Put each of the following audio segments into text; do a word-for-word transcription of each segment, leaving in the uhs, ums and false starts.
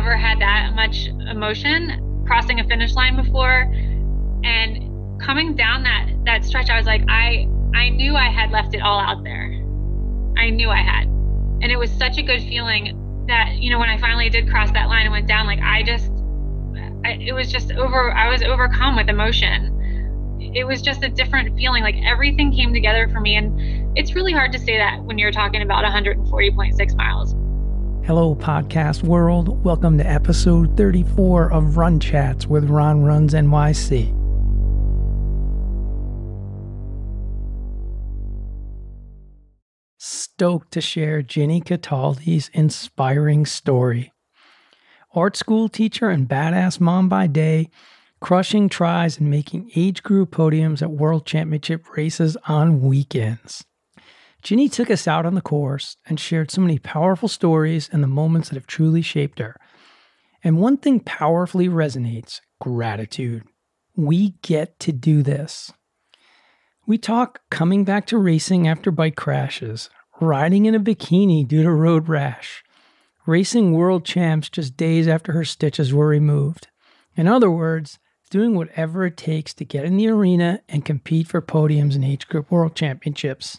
never had that much emotion crossing a finish line before. And coming down that, that stretch, I was like, I, I knew I had left it all out there. I knew I had. And it was such a good feeling that, you know, when I finally did cross that line and went down, like I just, I, it was just over, I was overcome with emotion. It was just a different feeling. Like everything came together for me. And it's really hard to say that when you're talking about one forty point six miles. Hello, podcast world. Welcome to episode thirty-four of Run Chats with Ron Runs N Y C. Stoked to share Jenny Cataldi's inspiring story. Art school teacher and badass mom by day, crushing tries and making age group podiums at world championship races on weekends. Jenny took us out on the course and shared so many powerful stories and the moments that have truly shaped her. And one thing powerfully resonates: gratitude. We get to do this. We talk coming back to racing after bike crashes, riding in a bikini due to road rash, racing world champs just days after her stitches were removed. In other words, doing whatever it takes to get in the arena and compete for podiums and age group world championships.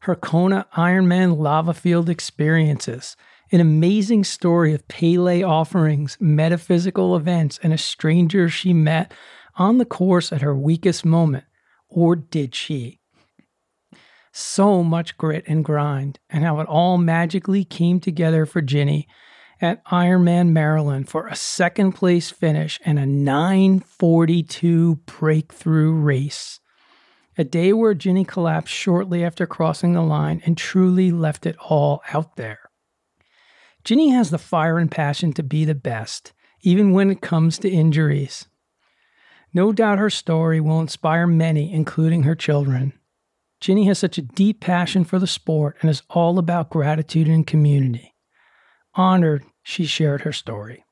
Her Kona Ironman lava field experiences, an amazing story of Pele offerings, metaphysical events, and a stranger she met on the course at her weakest moment, or did she? So much grit and grind, and how it all magically came together for Jenny at Ironman Maryland for a second place finish and a nine forty-two breakthrough race. A day where Jenny collapsed shortly after crossing the line and truly left it all out there. Jenny has the fire and passion to be the best, even when it comes to injuries. No doubt her story will inspire many, including her children. Jenny has such a deep passion for the sport and is all about gratitude and community. Honored she shared her story.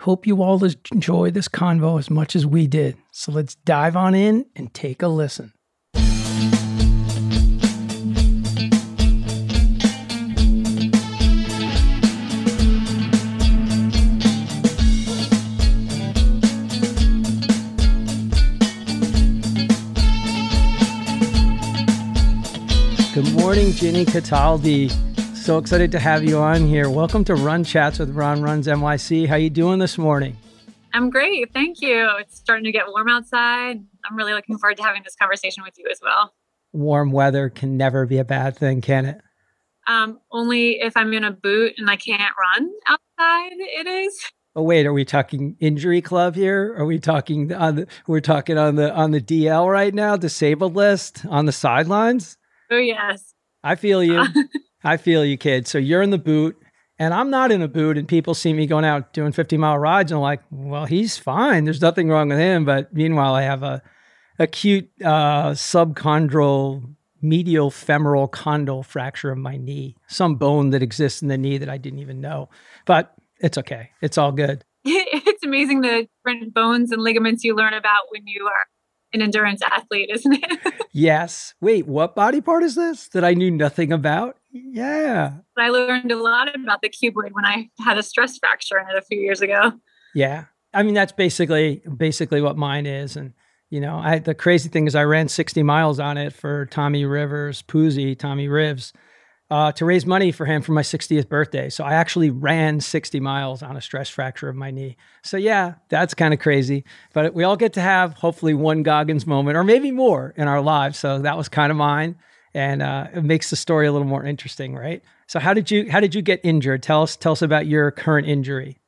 Hope you all enjoy this convo as much as we did. So let's dive on in and take a listen. Good morning, Jenny Cataldi. So excited to have you on here. Welcome to Run Chats with Ron Runs N Y C. How you doing this morning? I'm great. Thank you. It's starting to get warm outside. I'm really looking forward to having this conversation with you as well. Warm weather can never be a bad thing, can it? Um, only if I'm in a boot and I can't run outside, it is. Oh, wait, are we talking injury club here? Are we talking on the, we're talking on the, on the D L right now, disabled list, on the sidelines? Oh, yes. I feel you. Uh- I feel you, kid. So you're in the boot and I'm not in a boot, and people see me going out doing fifty mile rides and I'm like, well, he's fine. There's nothing wrong with him. But meanwhile, I have a acute uh, subchondral medial femoral condyle fracture of my knee, some bone that exists in the knee that I didn't even know, but it's okay. It's all good. It's amazing the different bones and ligaments you learn about when you are an endurance athlete, isn't it? Yes. Wait, what body part is this that I knew nothing about? Yeah. I learned a lot about the cuboid when I had a stress fracture in it a few years ago. Yeah. I mean, that's basically, basically what mine is. And, you know, I, the crazy thing is I ran sixty miles on it for Tommy Rivers Puzey, Tommy Rivs, uh, to raise money for him for my sixtieth birthday. So I actually ran sixty miles on a stress fracture of my knee. So yeah, that's kind of crazy, but we all get to have hopefully one Goggins moment or maybe more in our lives. So that was kind of mine. And uh, it makes the story a little more interesting, right? So how did you how did you get injured? Tell us tell us about your current injury.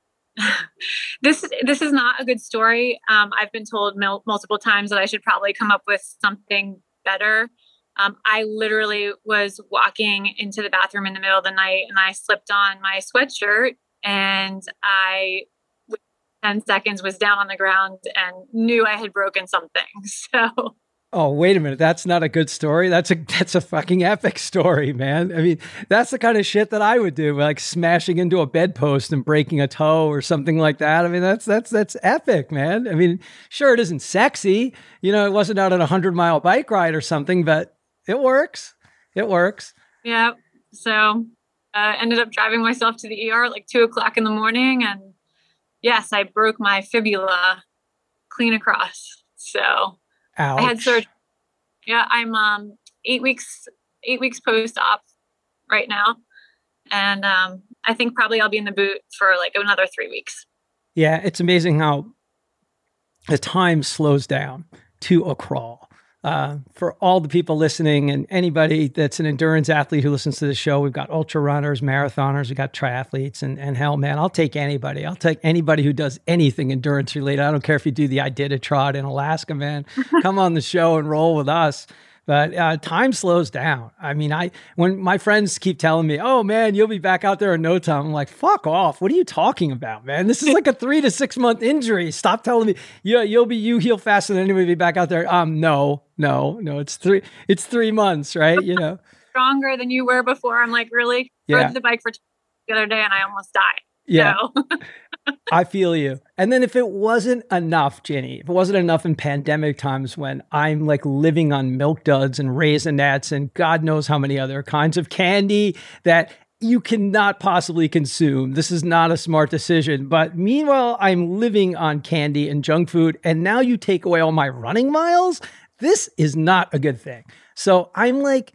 This this is not a good story. Um, I've been told mil- multiple times that I should probably come up with something better. Um, I literally was walking into the bathroom in the middle of the night, and I slipped on my sweatshirt, and I within ten seconds was down on the ground and knew I had broken something. So. Oh, wait a minute. That's not a good story. That's a, that's a fucking epic story, man. I mean, that's the kind of shit that I would do, like smashing into a bedpost and breaking a toe or something like that. I mean, that's, that's, that's epic, man. I mean, sure, it isn't sexy. You know, it wasn't out on a hundred mile bike ride or something, but it works. It works. Yeah. So uh, ended up driving myself to the E R at like two o'clock in the morning. And yes, I broke my fibula clean across. So ouch. I had surgery. Yeah. I'm, um, eight weeks, eight weeks post-op right now. And, um, I think probably I'll be in the boot for like another three weeks. Yeah. It's amazing how the time slows down to a crawl. Uh, for all the people listening and anybody that's an endurance athlete who listens to the show, we've got ultra runners, marathoners, we've got triathletes, and, and hell, man, I'll take anybody. I'll take anybody who does anything endurance related. I don't care if you do the I Did It Trot in Alaska, man. Come on the show and roll with us. But uh, time slows down. I mean, I when my friends keep telling me, oh, man, you'll be back out there in no time. I'm like, fuck off. What are you talking about, man? This is like a three to six month injury. Stop telling me yeah, you'll be you heal faster than anybody, be back out there. Um, no, no, no. It's three. It's three months. Right. You know, stronger than you were before. I'm like, really? Yeah. I rode the bike for the other day and I almost died. Yeah. So. I feel you. And then if it wasn't enough, Jenny, if it wasn't enough in pandemic times when I'm like living on Milk Duds and Raisinets and God knows how many other kinds of candy that you cannot possibly consume. This is not a smart decision. But meanwhile, I'm living on candy and junk food. And now you take away all my running miles. This is not a good thing. So I'm like,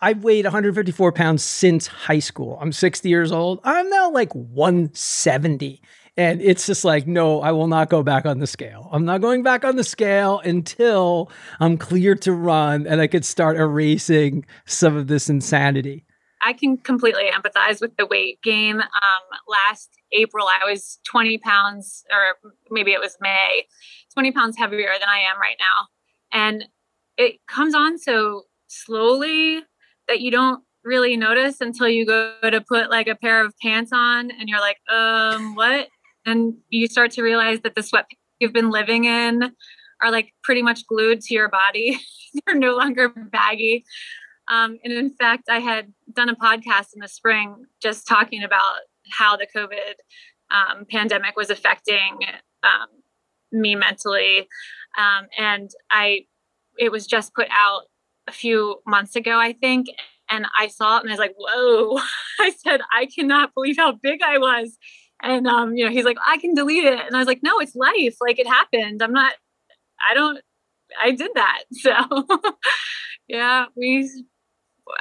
I've weighed one hundred fifty-four pounds since high school. I'm sixty years old. I'm now like one seventy. And it's just like, no, I will not go back on the scale. I'm not going back on the scale until I'm cleared to run and I could start erasing some of this insanity. I can completely empathize with the weight gain. Um, last April, I was twenty pounds, or maybe it was May, twenty pounds heavier than I am right now. And it comes on so slowly that you don't really notice until you go to put like a pair of pants on and you're like, um, what? And you start to realize that the sweatpants you've been living in are like pretty much glued to your body. They're no longer baggy. Um, and in fact, I had done a podcast in the spring just talking about how the COVID um, pandemic was affecting um, me mentally. Um, and I, it was just put out a few months ago, I think. And I saw it and I was like, whoa, I said, I cannot believe how big I was. And, um, you know, he's like, I can delete it. And I was like, no, it's life. Like it happened. I'm not, I don't, I did that. So yeah, we,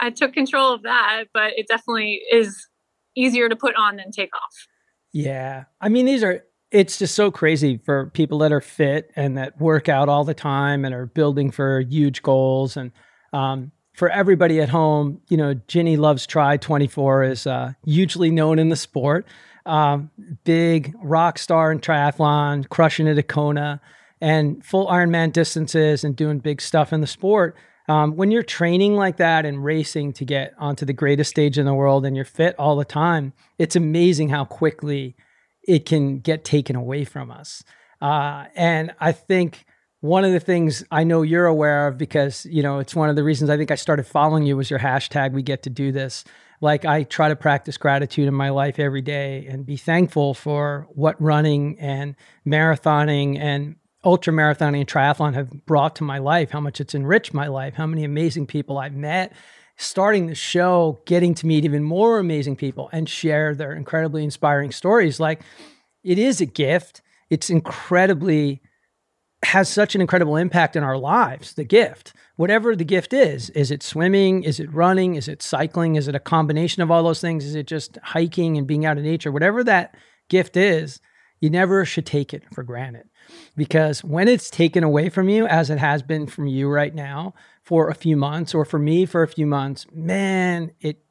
I took control of that, but it definitely is easier to put on than take off. Yeah. I mean, these are, it's just so crazy for people that are fit and that work out all the time and are building for huge goals. And, um, for everybody at home, you know, Jenny Loves Try twenty-four is uh, hugely known in the sport. Um, big rock star in triathlon, crushing it at Kona, and full Ironman distances and doing big stuff in the sport. Um, when you're training like that and racing to get onto the greatest stage in the world and you're fit all the time, it's amazing how quickly it can get taken away from us. Uh, and I think... one of the things I know you're aware of, because, you know, it's one of the reasons I think I started following you was your hashtag, We Get to Do This. Like I try to practice gratitude in my life every day and be thankful for what running and marathoning and ultra marathoning and triathlon have brought to my life, how much it's enriched my life, how many amazing people I've met, starting the show, getting to meet even more amazing people and share their incredibly inspiring stories. Like it is a gift. It's incredibly has such an incredible impact in our lives, the gift, whatever the gift is. Is it swimming? Is it running? Is it cycling? Is it a combination of all those things? Is it just hiking and being out in nature? Whatever that gift is, you never should take it for granted, because when it's taken away from you, as it has been from you right now for a few months, or for me for a few months, man, it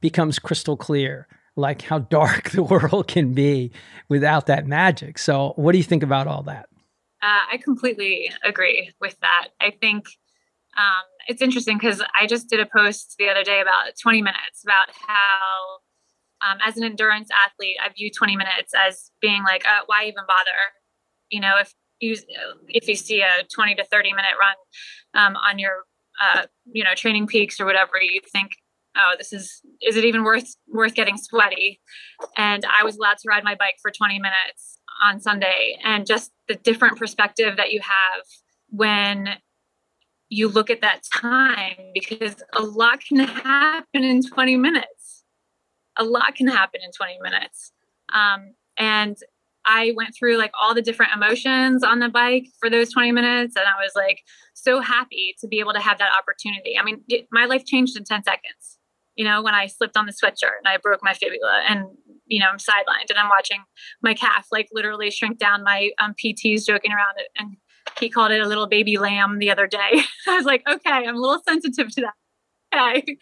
becomes crystal clear, like how dark the world can be without that magic. So what do you think about all that? Uh, I completely agree with that. I think um, it's interesting because I just did a post the other day about twenty minutes about how um, as an endurance athlete, I view twenty minutes as being like, uh, why even bother? You know, if you, if you see a twenty to thirty minute run um, on your, uh, you know, Training Peaks or whatever, you think, oh, this is, is it even worth, worth getting sweaty? And I was allowed to ride my bike for twenty minutes. On Sunday, and just the different perspective that you have when you look at that time, because a lot can happen in twenty minutes. a lot can happen in twenty minutes. Um, and I went through like all the different emotions on the bike for those twenty minutes. And I was like, so happy to be able to have that opportunity. I mean, it, my life changed in ten seconds, you know, when I slipped on the sweatshirt and I broke my fibula and, you know, I'm sidelined and I'm watching my calf, like literally shrink down. My um, P T's joking around it. And he called it a little baby lamb the other day. I was like, okay, I'm a little sensitive to that. Okay.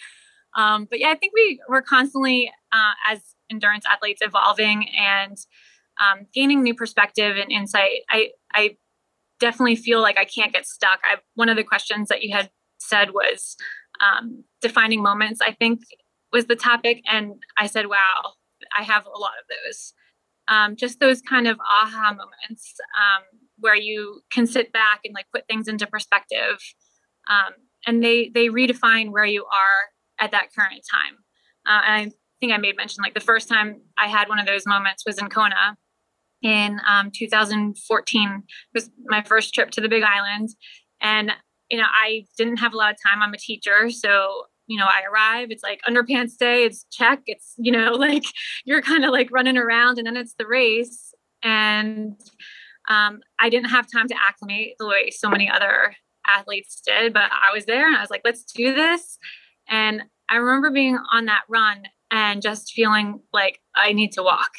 Um, but yeah, I think we we're constantly, uh, as endurance athletes evolving and, Um, gaining new perspective and insight. I, I definitely feel like I can't get stuck. I, one of the questions that you had said was um, defining moments, I think was the topic. And I said, wow, I have a lot of those. Um, just those kind of aha moments um, where you can sit back and like put things into perspective. Um, and they, they redefine where you are at that current time. Uh, and I think I made mention, like the first time I had one of those moments was in Kona. In um, two thousand fourteen was my first trip to the Big Island. And, you know, I didn't have a lot of time. I'm a teacher. So, you know, I arrive, it's like underpants day, it's check, it's, you know, like you're kind of like running around and then it's the race. And um, I didn't have time to acclimate the way so many other athletes did, but I was there and I was like, let's do this. And I remember being on that run and just feeling like I need to walk.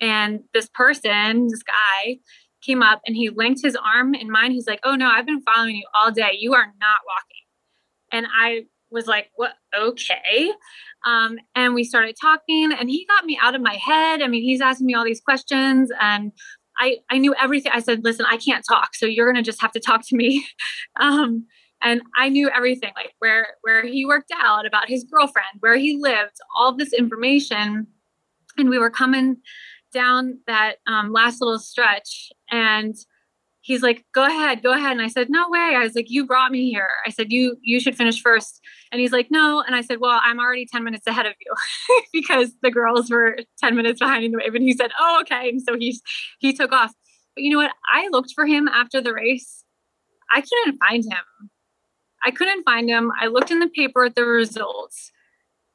And this person, this guy came up and he linked his arm in mine. He's like, oh no, I've been following you all day. You are not walking. And I was like, what? Okay. Um, and we started talking and he got me out of my head. I mean, he's asking me all these questions and I, I knew everything. I said, listen, I can't talk. So you're going to just have to talk to me. um, And I knew everything, like where, where he worked out, about his girlfriend, where he lived, all this information. And we were coming down that um, last little stretch and he's like, go ahead, go ahead. And I said, no way. I was like, you brought me here. I said, you, you should finish first. And he's like, no. And I said, well, I'm already ten minutes ahead of you because the girls were ten minutes behind in the wave. And he said, oh, okay. And so he, he took off, but you know what? I looked for him after the race. I couldn't find him. I couldn't find him. I looked in the paper at the results.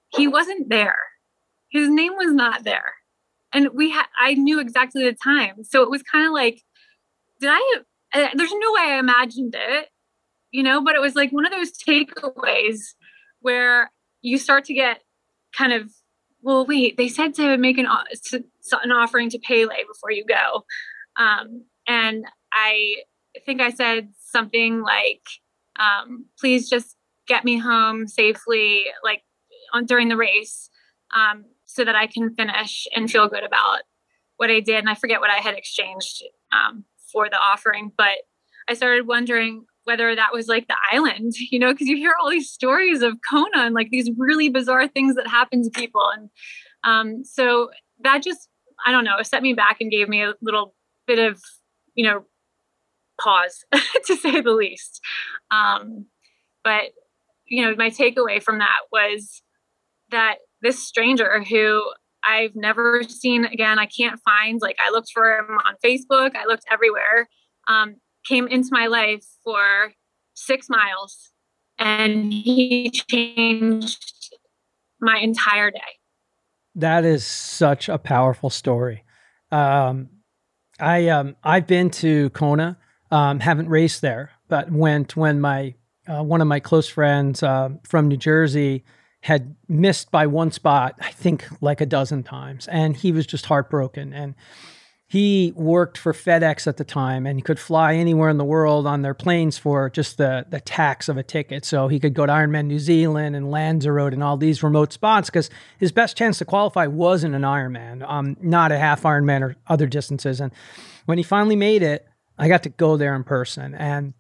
He wasn't there. His name was not there. And we had, I knew exactly the time. So it was kind of like, did I, uh, there's no way I imagined it, you know, but it was like one of those takeaways where you start to get kind of, well, wait, they said to make an, to, an offering to Pele before you go. Um, and I think I said something like, Um, please just get me home safely, like on, during the race, um, so that I can finish and feel good about what I did. And I forget what I had exchanged, um, for the offering, but I started wondering whether that was like the island, you know, cause you hear all these stories of Kona and like these really bizarre things that happen to people. And, um, so that just, I don't know, set me back and gave me a little bit of, you know, pause to say the least. Um, but you know, my takeaway from that was that this stranger who I've never seen again, I can't find, like I looked for him on Facebook, I looked everywhere, um, came into my life for six miles and he changed my entire day. That is such a powerful story. Um, I, um, I've been to Kona. Um, haven't raced there, but went when my, uh, one of my close friends, uh, from New Jersey had missed by one spot, I think like a dozen times. And he was just heartbroken. And he worked for FedEx at the time and he could fly anywhere in the world on their planes for just the, the tax of a ticket. So he could go to Ironman New Zealand and Lanzarote and all these remote spots because his best chance to qualify wasn't an Ironman, um, not a half Ironman or other distances. And when he finally made it, I got to go there in person. And,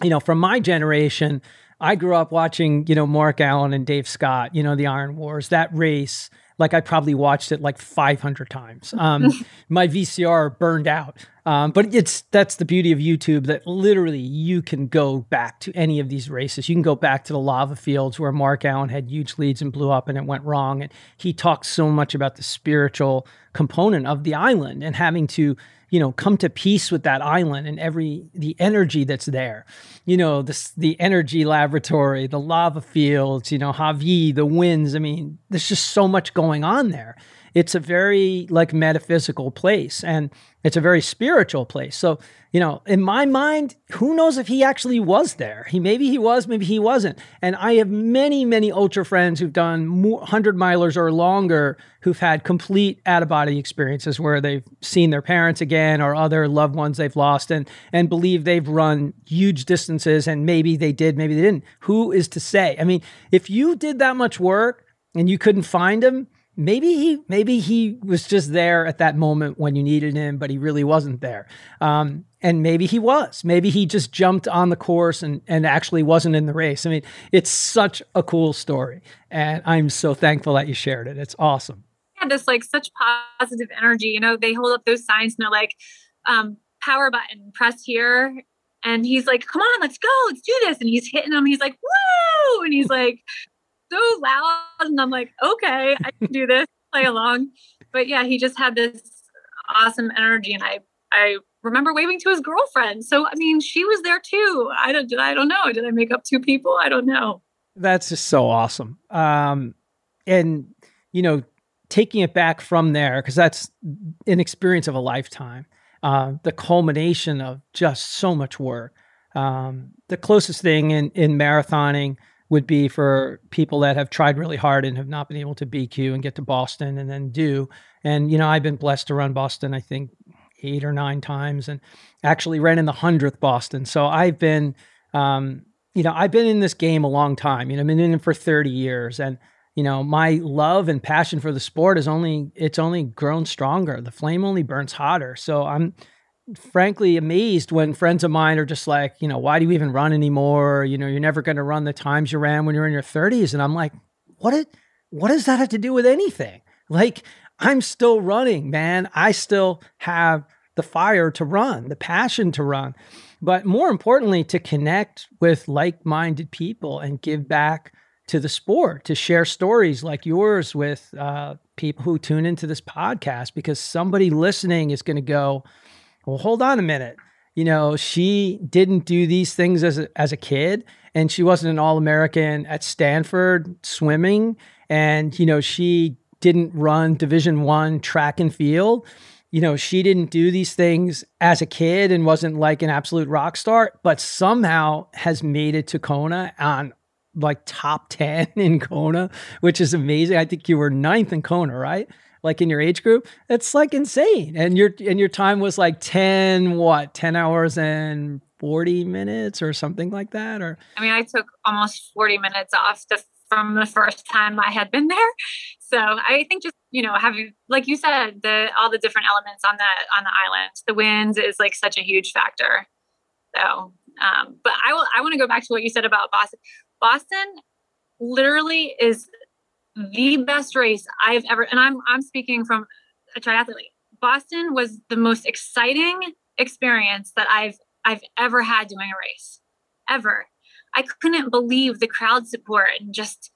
you know, from my generation, I grew up watching, you know, Mark Allen and Dave Scott, you know, the Iron Wars, that race, like I probably watched it like five hundred times. Um, my V C R burned out. Um, but it's that's the beauty of YouTube, that literally you can go back to any of these races. You can go back to the lava fields where Mark Allen had huge leads and blew up and it went wrong. And he talks so much about the spiritual component of the island and having to, you know, come to peace with that island and every, the energy that's there, you know, this, the energy laboratory, the lava fields, you know, Javi, the winds. I mean, there's just so much going on there. It's a very like metaphysical place, and it's a very spiritual place. So, you know, in my mind, who knows if he actually was there? He, maybe he was, maybe he wasn't. And I have many, many ultra friends who've done hundred milers or longer who've had complete out-of-body experiences where they've seen their parents again or other loved ones they've lost, and and believe they've run huge distances, and maybe they did, maybe they didn't. Who is to say? I mean, if you did that much work and you couldn't find him, Maybe he, maybe he was just there at that moment when you needed him, but he really wasn't there. Um, and maybe he was, maybe he just jumped on the course and, and actually wasn't in the race. I mean, it's such a cool story, and I'm so thankful that you shared it. It's awesome. Yeah. There's like such positive energy, you know, they hold up those signs and they're like, um, power button, press here. And he's like, come on, let's go, let's do this. And he's hitting them. He's like, woo. And he's like, so loud, and I'm like, okay, I can do this, play along. But yeah, he just had this awesome energy, and I I remember waving to his girlfriend. So I mean, she was there too. I don't I don't know. Did I make up two people? I don't know. That's just so awesome. Um, and you know, taking it back from there, because that's an experience of a lifetime. Uh, the culmination of just so much work. Um, the closest thing in in marathoning would be for people that have tried really hard and have not been able to B Q and get to Boston and then do. And, you know, I've been blessed to run Boston, I think eight or nine times, and actually ran in the hundredth Boston. So I've been, um, you know, I've been in this game a long time. You know, I've been in it for thirty years, and, you know, my love and passion for the sport is only, it's only grown stronger. The flame only burns hotter. So I'm frankly amazed when friends of mine are just like, you know, why do you even run anymore? You know, you're never going to run the times you ran when you're in your thirties. And I'm like, what, it, what does that have to do with anything? Like, I'm still running, man. I still have the fire to run, the passion to run, but more importantly, to connect with like-minded people and give back to the sport, to share stories like yours with uh, people who tune into this podcast, because somebody listening is going to go, well, hold on a minute. You know, she didn't do these things as a, as a kid, and she wasn't an All-American at Stanford swimming. And, you know, she didn't run Division One track and field. You know, she didn't do these things as a kid and wasn't like an absolute rock star, but somehow has made it to Kona on like top ten in Kona, which is amazing. I think you were ninth in Kona, right? Like in your age group, it's like insane. And your, and your time was like ten, what, ten hours and forty minutes or something like that. Or, I mean, I took almost forty minutes off the, from the first time I had been there. So I think just, you know, having, like you said, the, all the different elements on the, on the island, the winds is like such a huge factor. So, um, but I will, I want to go back to what you said about Boston. Boston literally is the best race I've ever, and I'm I'm speaking from a triathlete. Boston was the most exciting experience that I've I've ever had doing a race, ever. I couldn't believe the crowd support and just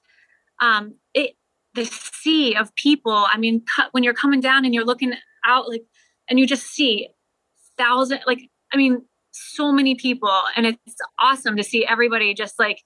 um, it the sea of people. I mean, when you're coming down and you're looking out, like, and you just see thousand, like, I mean, so many people, and it's awesome to see everybody just like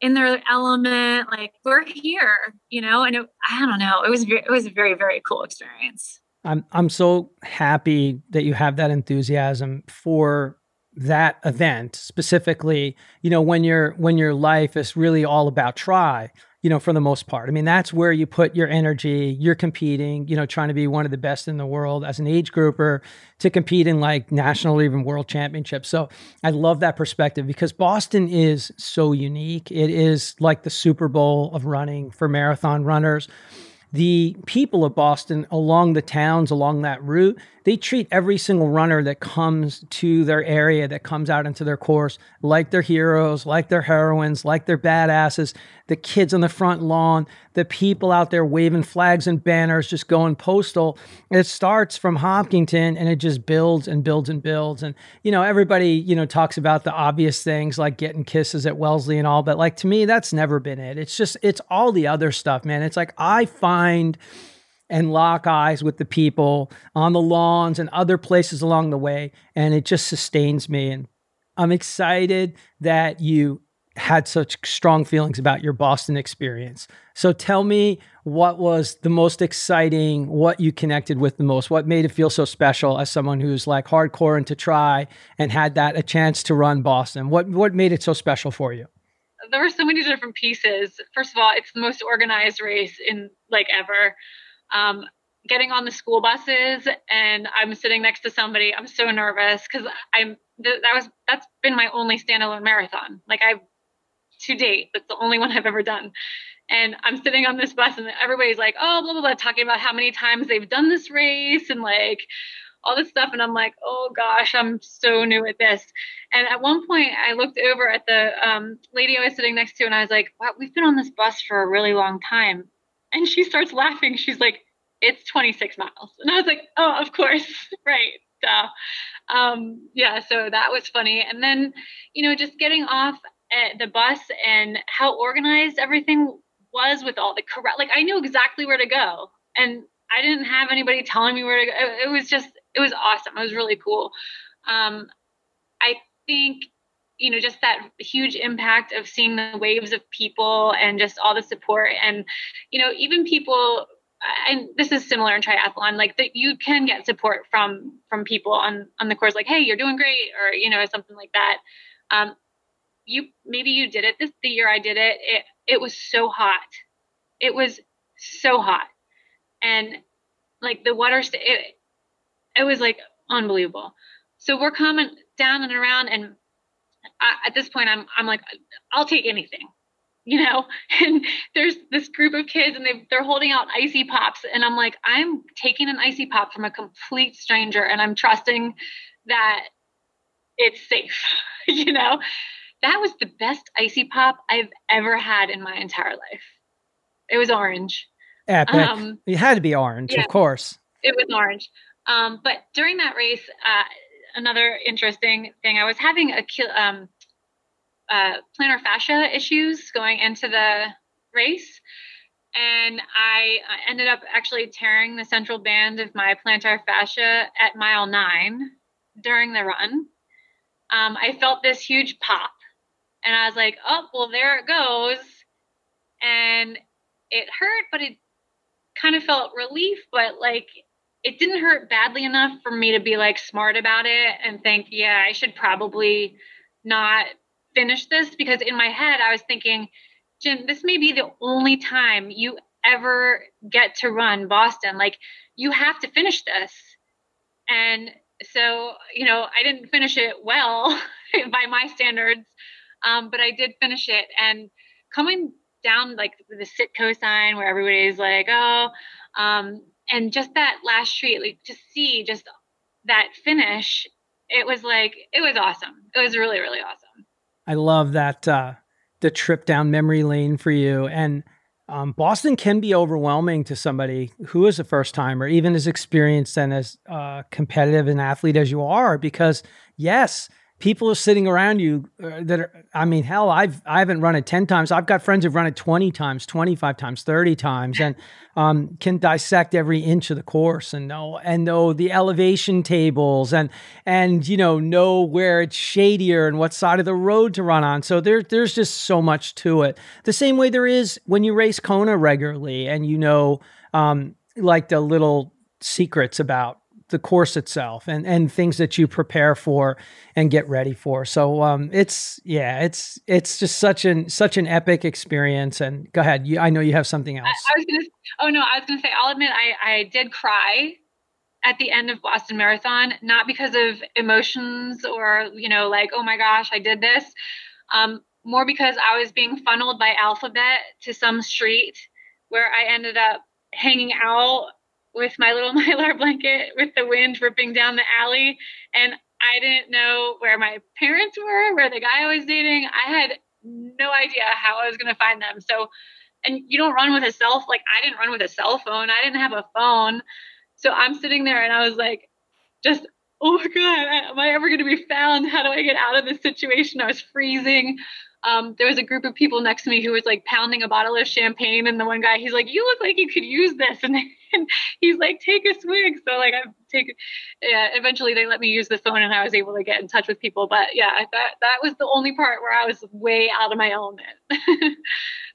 in their element, like, we're here, you know, and it, I don't know, it was, it was a very, very cool experience. I'm, I'm so happy that you have that enthusiasm for that event specifically, you know, when you're, when your life is really all about try, you know, for the most part. I mean, that's where you put your energy, you're competing, you know, trying to be one of the best in the world as an age grouper to compete in like national or even world championships. So I love that perspective, because Boston is so unique. It is like the Super Bowl of running for marathon runners. The people of Boston, along the towns, along that route, they treat every single runner that comes to their area, that comes out into their course, like they're heroes, like they're heroines, like they're badasses. the kids on the front lawn, the people out there waving flags and banners, just going postal. And it starts from Hopkinton and it just builds and builds and builds. And, you know, everybody, you know, talks about the obvious things like getting kisses at Wellesley and all, but like, to me, that's never been it. It's just, it's all the other stuff, man. It's like, I find and lock eyes with the people on the lawns and other places along the way. And it just sustains me. And I'm excited that you had such strong feelings about your Boston experience. So tell me, what was the most exciting, what you connected with the most, what made it feel so special as someone who's like hardcore into try and had that a chance to run Boston? What, what made it so special for you? There were so many different pieces. First of all, it's the most organized race in like ever. Um, getting on the school buses and I'm sitting next to somebody. I'm so nervous because I'm, th that was, that's been my only standalone marathon. Like I, to date, that's the only one I've ever done. And I'm sitting on this bus and everybody's like, oh, blah, blah, blah, talking about how many times they've done this race and like all this stuff. And I'm like, oh gosh, I'm so new at this. And at one point I looked over at the um, lady I was sitting next to and I was like, wow, we've been on this bus for a really long time. And she starts laughing. She's like, it's twenty-six miles. And I was like, oh, of course. Right. So, um, yeah, so that was funny. And then, you know, just getting off at the bus and how organized everything was with all the correct, like I knew exactly where to go and I didn't have anybody telling me where to go. It, it was just, it was awesome. It was really cool. Um, I think, you know, just that huge impact of seeing the waves of people and just all the support and, you know, even people, and this is similar in triathlon, like that you can get support from, from people on, on the course, like, hey, you're doing great. Or, you know, something like that. Um, you, maybe you did it this, the year I did it. It, it was so hot. It was so hot. And like the water, it, it was like unbelievable. So we're coming down and around and I, at this point I'm, I'm like, I'll take anything, you know? And there's this group of kids and they they're holding out icy pops. And I'm like, I'm taking an icy pop from a complete stranger. And I'm trusting that it's safe, you know? That was the best icy pop I've ever had in my entire life. It was orange. Epic. Um, it had to be orange, yeah, of course. It was orange. Um, but during that race, uh, another interesting thing, I was having a um, uh, plantar fascia issues going into the race. And I ended up actually tearing the central band of my plantar fascia at mile nine during the run. Um, I felt this huge pop. And I was like, oh, well, there it goes. And it hurt, but it kind of felt relief. But like, it didn't hurt badly enough for me to be like smart about it and think, yeah, I should probably not finish this. Because in my head, I was thinking, Jim, this may be the only time you ever get to run Boston. Like, you have to finish this. And so, you know, I didn't finish it well by my standards. Um, but I did finish it and coming down like the Sitco sign where everybody's like, oh, um, and just that last street, like to see just that finish, it was like, it was awesome. It was really, really awesome. I love that, uh, the trip down memory lane for you. And, um, Boston can be overwhelming to somebody who is a first timer, even as experienced and as, uh, competitive an athlete as you are, because yes, people are sitting around you that are, I mean, hell, I've, I haven't run it ten times. I've got friends who've run it twenty times, twenty-five times, thirty times, and um, can dissect every inch of the course and know, and know the elevation tables and, and, you know, know where it's shadier and what side of the road to run on. So there, there's just so much to it. The same way there is when you race Kona regularly and, you know, um, like the little secrets about the course itself and, and things that you prepare for and get ready for. So, um, it's, yeah, it's, it's just such an, such an epic experience. And go ahead. You, I know you have something else. I, I was gonna, oh no, I was going to say, I'll admit I, I did cry at the end of Boston Marathon, not because of emotions or, you know, like, oh my gosh, I did this. Um, more because I was being funneled by Alphabet to some street where I ended up hanging out with my little Mylar blanket, with the wind ripping down the alley. And I didn't know where my parents were, where the guy I was dating. I had no idea how I was going to find them. So, and you don't run with a cell, like I didn't run with a cell phone. I didn't have a phone. So I'm sitting there and I was like, just, oh my God, am I ever going to be found? How do I get out of this situation? I was freezing. Um, there was a group of people next to me who was like pounding a bottle of champagne. And the one guy, he's like, you look like you could use this. And, then, and he's like, take a swig. So like I take, yeah, eventually they let me use the phone and I was able to get in touch with people. But yeah, I thought that was the only part where I was way out of my element.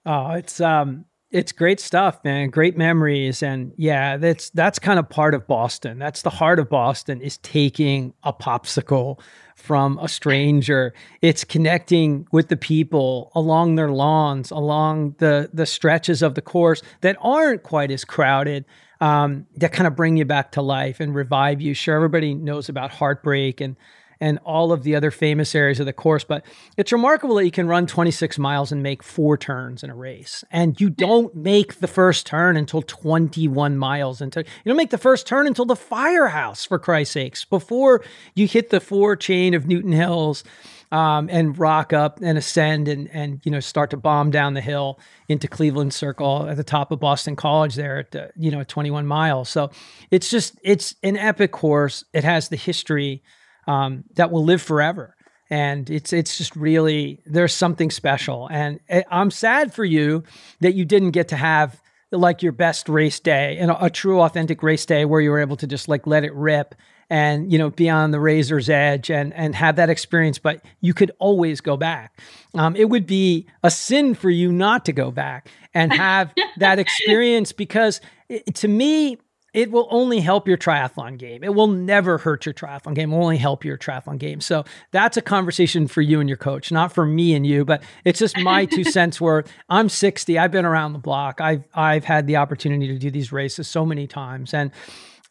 Oh, it's, um, it's great stuff, man. Great memories. And yeah, that's, that's kind of part of Boston. That's the heart of Boston, is taking a popsicle from a stranger. It's connecting with the people along their lawns, along the, the stretches of the course that aren't quite as crowded, um, that kind of bring you back to life and revive you. Sure, everybody knows about Heartbreak and and all of the other famous areas of the course, but it's remarkable that you can run twenty-six miles and make four turns in a race. And you don't make the first turn until twenty-one miles. Until you don't make the first turn until the firehouse, for Christ's sakes, before you hit the four chain of Newton Hills um, and rock up and ascend and, and, you know, start to bomb down the hill into Cleveland Circle at the top of Boston College there at, uh, you know, twenty-one miles. So it's just, it's an epic course. It has the history Um, that will live forever. And it's, it's just really, there's something special. And I'm sad for you that you didn't get to have like your best race day and a, a true authentic race day where you were able to just like let it rip and, you know, be on the razor's edge and, and have that experience, but you could always go back. Um, it would be a sin for you not to go back and have that experience, because it, to me, it will only help your triathlon game. It will never hurt your triathlon game. It will only help your triathlon game. So that's a conversation for you and your coach, not for me and you, but it's just my two cents worth. I'm sixty. I've been around the block. I've, I've had the opportunity to do these races so many times, and,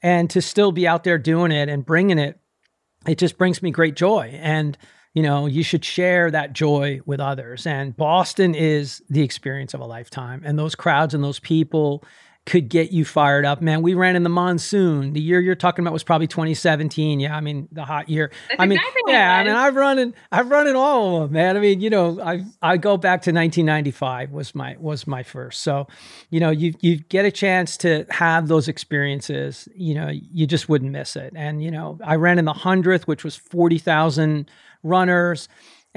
and to still be out there doing it and bringing it, it just brings me great joy. And, you know, you should share that joy with others. And Boston is the experience of a lifetime, and those crowds and those people could get you fired up, man. We ran in the monsoon. The year you're talking about was probably twenty seventeen. Yeah, I mean, the hot year. That's I mean, exactly yeah, I mean, I've run in, I've run in all of them, man. I mean, you know, I I go back to nineteen ninety-five was my was my first. So, you know, you you get a chance to have those experiences. You know, you just wouldn't miss it. And you know, I ran in the hundredth, which was forty thousand runners.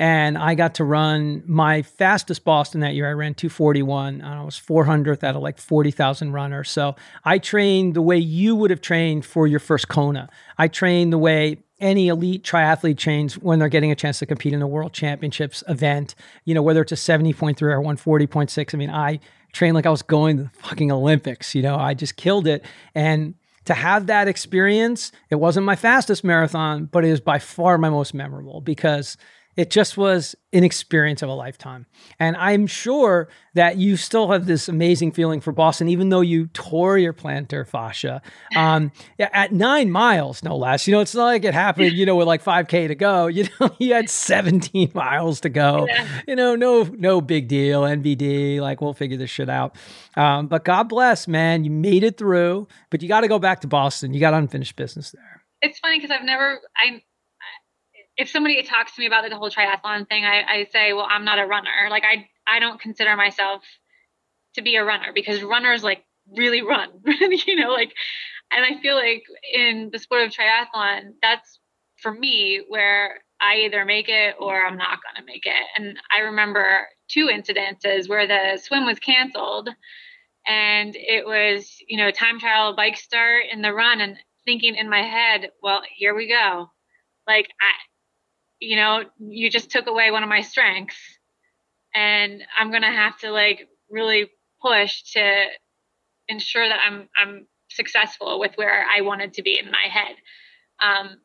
And I got to run my fastest Boston that year. I ran two forty-one, and I was four hundredth out of like forty thousand runners. So I trained the way you would have trained for your first Kona. I trained the way any elite triathlete trains when they're getting a chance to compete in a world championships event, you know, whether it's a seventy point three or one forty point six. I mean, I trained like I was going to the fucking Olympics, you know, I just killed it. And to have that experience, it wasn't my fastest marathon, but it is by far my most memorable, because it just was an experience of a lifetime. And I'm sure that you still have this amazing feeling for Boston, even though you tore your plantar fascia um, at nine miles, no less. You know, it's not like it happened, you know, with like five K to go. You know, you had seventeen miles to go. Yeah. You know, no no big deal, N B D, like we'll figure this shit out. Um, but God bless, man, you made it through, but you got to go back to Boston. You got unfinished business there. It's funny because I've never... I. If somebody talks to me about the whole triathlon thing, I, I say, well, I'm not a runner. Like I, I don't consider myself to be a runner, because runners like really run, you know, like, and I feel like in the sport of triathlon, that's for me where I either make it or I'm not going to make it. And I remember two incidences where the swim was canceled and it was, you know, time trial, bike start in the run, and thinking in my head, well, here we go. Like I, you know, you just took away one of my strengths, and I'm going to have to like really push to ensure that I'm, I'm successful with where I wanted to be in my head. Um,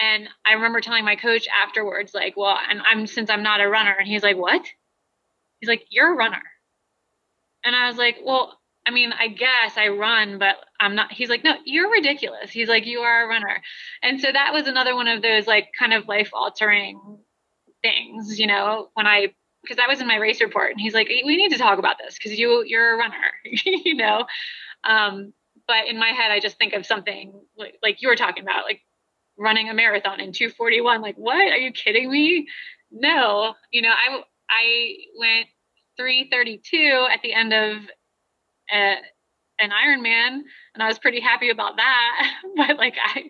and I remember telling my coach afterwards, like, well, I'm, I'm, since I'm not a runner. And he's like, what? He's like, you're a runner. And I was like, well, I mean, I guess I run, but I'm not. He's like, no, you're ridiculous. He's like, you are a runner. And so that was another one of those like kind of life altering things, you know, when I, because that was in my race report, and he's like, we need to talk about this because you, you're a runner, you know? Um, but in my head, I just think of something like, like you were talking about, like running a marathon in two forty-one. Like, what? Are you kidding me? No, you know, I, I went three thirty-two at the end of uh, an Ironman, and I was pretty happy about that. But like, I,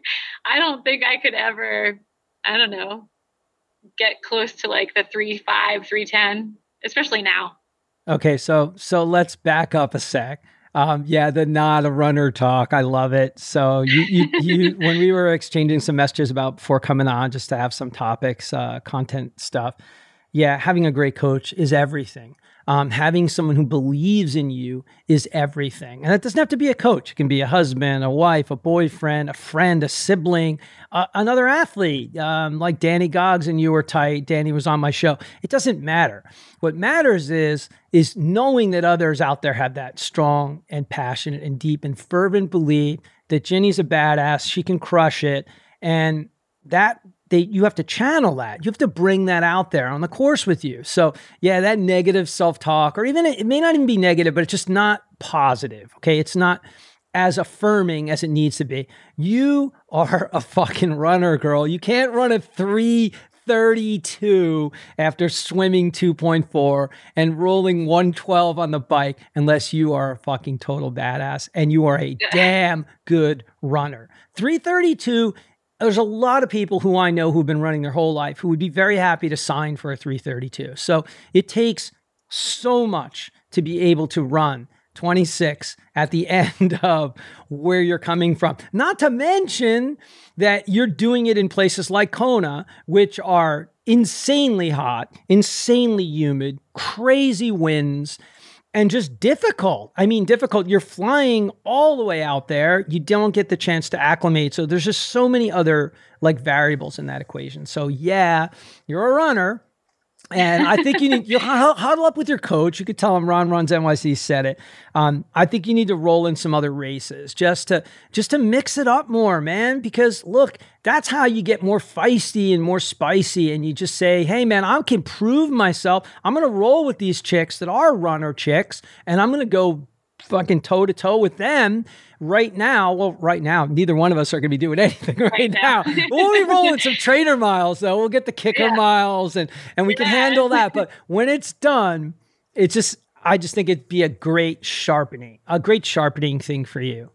I don't think I could ever, I don't know, get close to like the three five, three ten, especially now. Okay. So, so let's back up a sec. Um, yeah, the not a runner talk. I love it. So you, you, you when we were exchanging some messages about before coming on, just to have some topics, uh, content stuff. Yeah. Having a great coach is everything. Um, having someone who believes in you is everything. And it doesn't have to be a coach. It can be a husband, a wife, a boyfriend, a friend, a sibling, uh, another athlete, um, like Danny Goggs and you were tight. Danny was on my show. It doesn't matter. What matters is, is knowing that others out there have that strong and passionate and deep and fervent belief that Jenny's a badass. She can crush it. And that They, you have to channel that. You have to bring that out there on the course with you. So yeah, that negative self-talk, or even it may not even be negative, but it's just not positive. Okay. It's not as affirming as it needs to be. You are a fucking runner, girl. You can't run a three thirty-two after swimming two point four and rolling one twelve on the bike unless you are a fucking total badass and you are a damn good runner. three thirty-two, there's a lot of people who I know who've been running their whole life who would be very happy to sign for a three thirty-two. So it takes so much to be able to run twenty-six at the end of where you're coming from. Not to mention that you're doing it in places like Kona, which are insanely hot, insanely humid, crazy winds, and just difficult. I mean, difficult. You're flying all the way out there. You don't get the chance to acclimate. So there's just so many other like variables in that equation. So yeah, you're a runner. And I think you need, you'll huddle up with your coach. You could tell him Ron Runs N Y C said it. Um, I think you need to roll in some other races just to, just to mix it up more, man. Because look, that's how you get more feisty and more spicy. And you just say, hey man, I can prove myself. I'm going to roll with these chicks that are runner chicks, and I'm going to go fucking toe to toe with them right now. Well, right now, neither one of us are going to be doing anything right, right now. now. We'll be rolling some trainer miles though. We'll get the kicker yeah. miles and, and we yeah. can handle that. But when it's done, it's just, I just think it'd be a great sharpening, a great sharpening thing for you.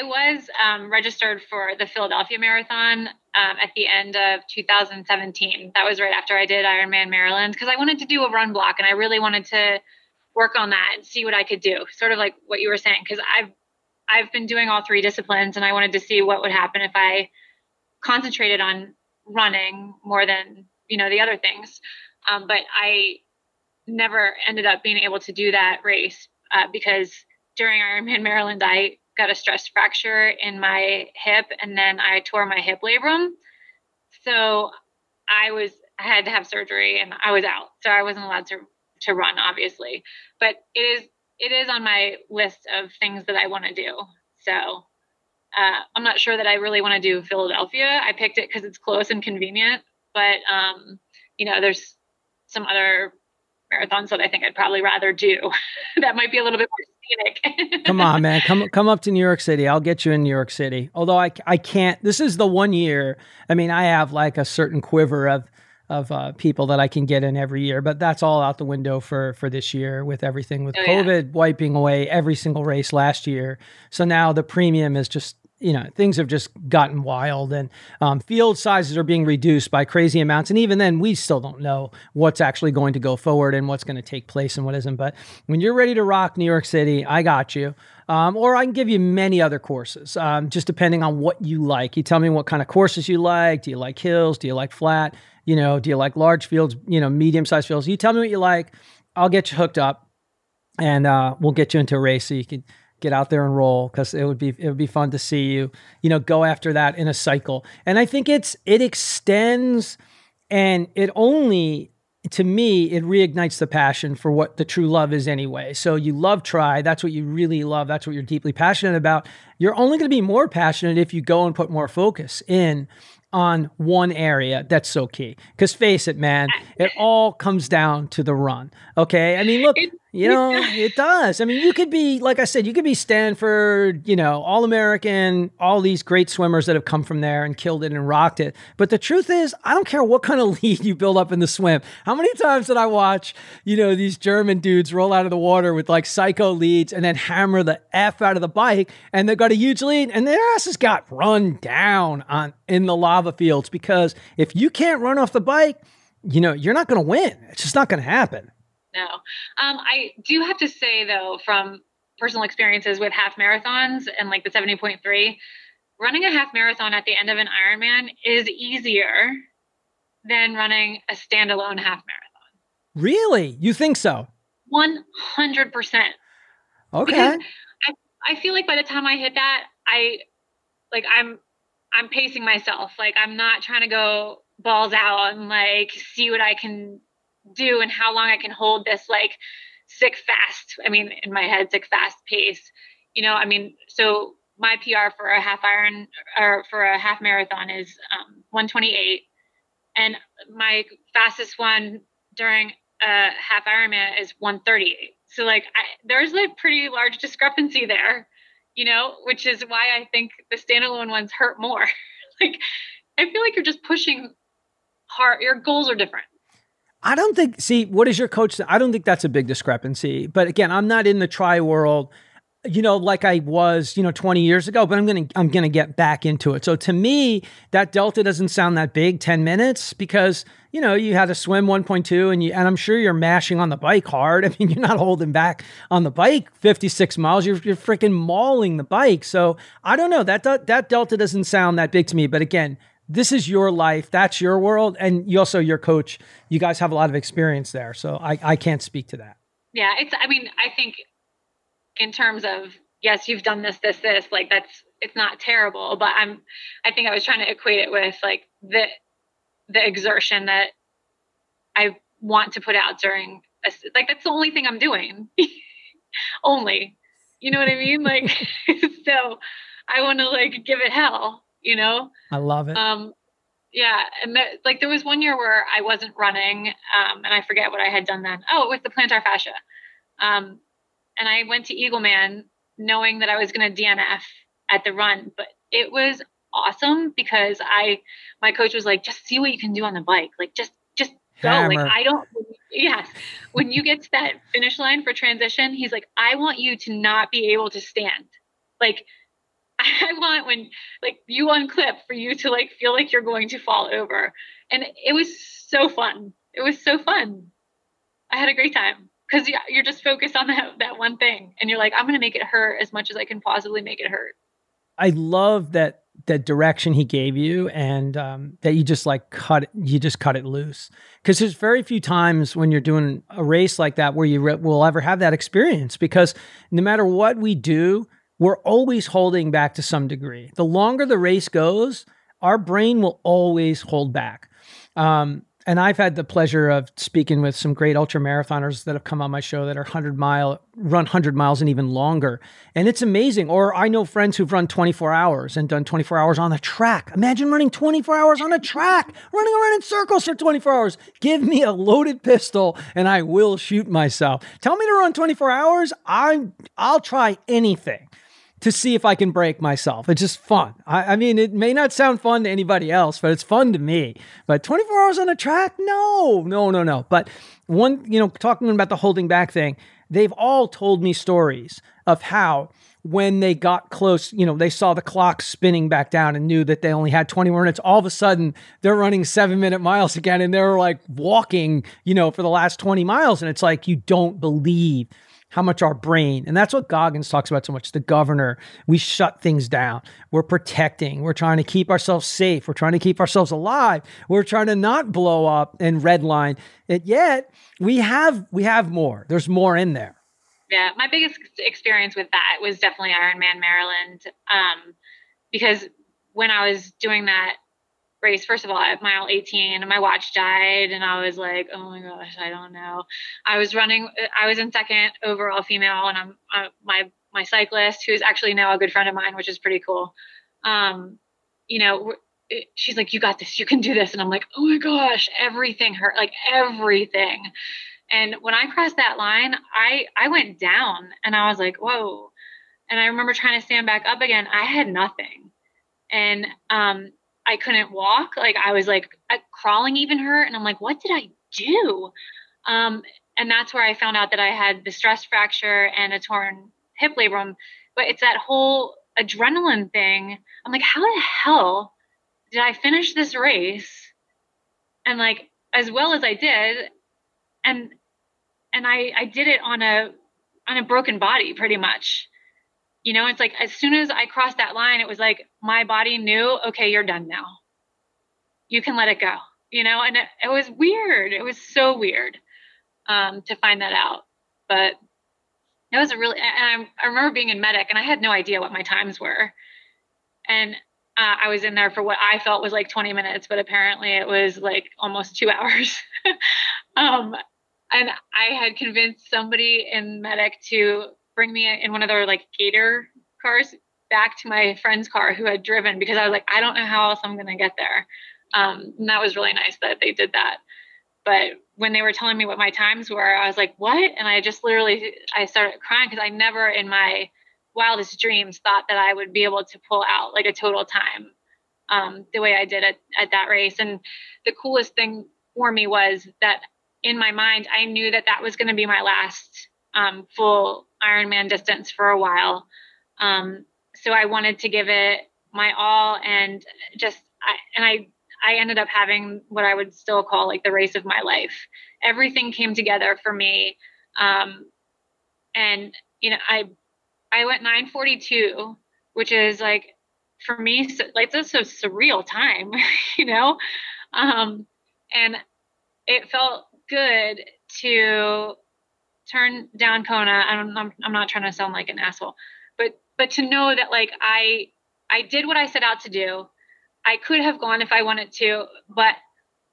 I was um, registered for the Philadelphia Marathon um, at the end of two thousand seventeen. That was right after I did Ironman Maryland, because I wanted to do a run block and I really wanted to work on that and see what I could do, sort of like what you were saying. Cause I've, I've been doing all three disciplines, and I wanted to see what would happen if I concentrated on running more than, you know, the other things. Um, but I never ended up being able to do that race uh, because during Ironman Maryland, I got a stress fracture in my hip, and then I tore my hip labrum. So I was, I had to have surgery, and I was out. So I wasn't allowed to to run, obviously, but it is, it is on my list of things that I want to do. So, uh, I'm not sure that I really want to do Philadelphia. I picked it cause it's close and convenient, but, um, you know, there's some other marathons that I think I'd probably rather do that might be a little bit more scenic. Come on, man. Come, come up to New York City. I'll get you in New York City. Although I, I can't, this is the one year. I mean, I have like a certain quiver of, of uh, people that I can get in every year, but that's all out the window for, for this year with everything with oh, COVID yeah. wiping away every single race last year. So now the premium is just, you know, things have just gotten wild, and um, field sizes are being reduced by crazy amounts. And even then we still don't know what's actually going to go forward and what's going to take place and what isn't. But when you're ready to rock New York City, I got you. Um, or I can give you many other courses, um, just depending on what you like. You tell me what kind of courses you like. Do you like hills? Do you like flat? You know, do you like large fields, you know, medium-sized fields? You tell me what you like. I'll get you hooked up, and uh, we'll get you into a race so you can get out there and roll, because it would be it would be fun to see you, you know, go after that in a cycle. And I think it's it extends, and it only, to me, it reignites the passion for what the true love is anyway. So you love try. That's what you really love. That's what you're deeply passionate about. You're only going to be more passionate if you go and put more focus in on one area that's so key. Because face it, man, it all comes down to the run. Okay. I mean, look, it, you know, it does. I mean, you could be, like I said, you could be Stanford, you know, all American, all these great swimmers that have come from there and killed it and rocked it. But the truth is, I don't care what kind of lead you build up in the swim. How many times did I watch, you know, these German dudes roll out of the water with like psycho leads and then hammer the F out of the bike, and they've got a huge lead and their asses got run down on in the lava fields, because if you can't run off the bike, you know, you're not going to win. It's just not going to happen. No. Um, I do have to say though, from personal experiences with half marathons and like the seventy point three, running a half marathon at the end of an Ironman is easier than running a standalone half marathon. Really? You think so? one hundred percent. Okay. Because I, I feel like by the time I hit that, I like, I'm, I'm pacing myself. Like I'm not trying to go balls out and like see what I can do and how long I can hold this like sick fast. I mean, in my head, sick fast pace, you know, I mean, so my P R for a half iron or for a half marathon is um, one twenty-eight. And my fastest one during a half Ironman is one thirty-eight. So like I, there's a pretty large discrepancy there, you know, which is why I think the standalone ones hurt more. Like, I feel like you're just pushing hard. Your goals are different. I don't think, see, what is your coach? I don't think that's a big discrepancy, but again, I'm not in the tri world, you know, like I was, you know, twenty years ago, but I'm going to, I'm going to get back into it. So to me, that delta doesn't sound that big, ten minutes, because you know, you had to swim one point two and you, and I'm sure you're mashing on the bike hard. I mean, you're not holding back on the bike fifty-six miles. You're, you're freaking mauling the bike. So I don't know, that, that delta doesn't sound that big to me. But again, this is your life. That's your world. And you also, your coach, you guys have a lot of experience there. So I, I can't speak to that. Yeah. It's, I mean, I think in terms of, yes, you've done this, this, this, like that's, it's not terrible, but I'm, I think I was trying to equate it with like the, the exertion that I want to put out during, a, like, that's the only thing I'm doing only, you know what I mean? Like, so I want to like give it hell, you know? I love it. Um, yeah. And that, like, there was one year where I wasn't running, um, and I forget what I had done then. Oh, it was the plantar fascia. Um, and I went to Eagleman knowing that I was going to D N F at the run, but it was awesome because I, my coach was like, just see what you can do on the bike. Like, just, just go. Hammer. Like, I don't, yes. When you get to that finish line for transition, he's like, I want you to not be able to stand. Like, I want when like you unclip for you to like, feel like you're going to fall over. And it was so fun. It was so fun. I had a great time because you're just focused on that, that one thing. And you're like, I'm going to make it hurt as much as I can possibly make it hurt. I love that the direction he gave you, and um, that you just like cut, you just cut it loose. Because there's very few times when you're doing a race like that where you re- will ever have that experience, because no matter what we do, we're always holding back to some degree. The longer the race goes, our brain will always hold back. Um, and I've had the pleasure of speaking with some great ultra marathoners that have come on my show that are one hundred mile, run one hundred miles and even longer. And it's amazing. Or I know friends who've run twenty-four hours and done twenty-four hours on a track. Imagine running twenty-four hours on a track, running around in circles for twenty-four hours. Give me a loaded pistol and I will shoot myself. Tell me to run twenty-four hours. I'm, I'll try anything to see if I can break myself. It's just fun. I, I mean, it may not sound fun to anybody else, but it's fun to me. But twenty-four hours on a track? No, no, no, no. But one, you know, talking about the holding back thing, they've all told me stories of how when they got close, you know, they saw the clock spinning back down and knew that they only had twenty more minutes. All of a sudden they're running seven minute miles again. And they're like walking, you know, for the last twenty miles. And it's like, you don't believe how much our brain, and that's what Goggins talks about so much, the governor, we shut things down. We're protecting. We're trying to keep ourselves safe. We're trying to keep ourselves alive. We're trying to not blow up and redline it. Yet we have, we have more, there's more in there. Yeah. My biggest experience with that was definitely Ironman Maryland. Um, because when I was doing that race, first of all, at mile eighteen, and my watch died, and I was like, "Oh my gosh, I don't know." I was running. I was in second overall female, and I'm uh, my my cyclist, who's actually now a good friend of mine, which is pretty cool. Um, you know, it, she's like, you got this, you can do this. And I'm like, oh my gosh, everything hurt, like everything. And when I crossed that line, I, I went down and I was like, whoa. And I remember trying to stand back up again. I had nothing. And, um, I couldn't walk. Like I was like I, crawling even hurt. And I'm like, what did I do? Um, and that's where I found out that I had the stress fracture and a torn hip labrum, but it's that whole adrenaline thing. I'm like, how the hell did I finish this race? And like, as well as I did. And, and I, I did it on a, on a broken body pretty much. You know, it's like, as soon as I crossed that line, it was like, my body knew, okay, you're done now. You can let it go, you know? And it, it was weird. It was so weird, um, to find that out, but it was a really, and I, I remember being in medic and I had no idea what my times were. And, uh, I was in there for what I felt was like twenty minutes, but apparently it was like almost two hours. um, and I had convinced somebody in medic to bring me in one of their like Gator cars back to my friend's car who had driven, because I was like, I don't know how else I'm going to get there. Um, and that was really nice that they did that. But when they were telling me what my times were, I was like, what? And I just literally, I started crying because I never in my wildest dreams thought that I would be able to pull out like a total time, um, the way I did at, at that race. And the coolest thing for me was that in my mind, I knew that that was going to be my last, um, full Ironman distance for a while. Um, so I wanted to give it my all, and just, I, and I, I ended up having what I would still call like the race of my life. Everything came together for me. Um, and you know, I, I went nine forty-two, which is like, for me, so, like that's a surreal time, you know? Um, and it felt good to turn down Kona. I'm, I'm, I'm not trying to sound like an asshole, but, but to know that like, I, I did what I set out to do. I could have gone if I wanted to, but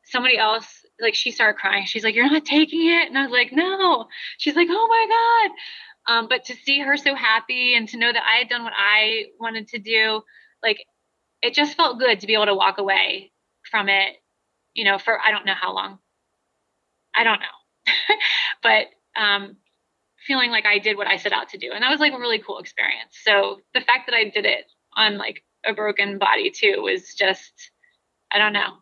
somebody else, like she started crying. She's like, you're not taking it. And I was like, no. She's like, oh my God. Um, but to see her so happy and to know that I had done what I wanted to do, like, it just felt good to be able to walk away from it, you know, for, I don't know how long, I don't know, but Um, feeling like I did what I set out to do. And that was like a really cool experience. So the fact that I did it on like a broken body too, was just, I don't know.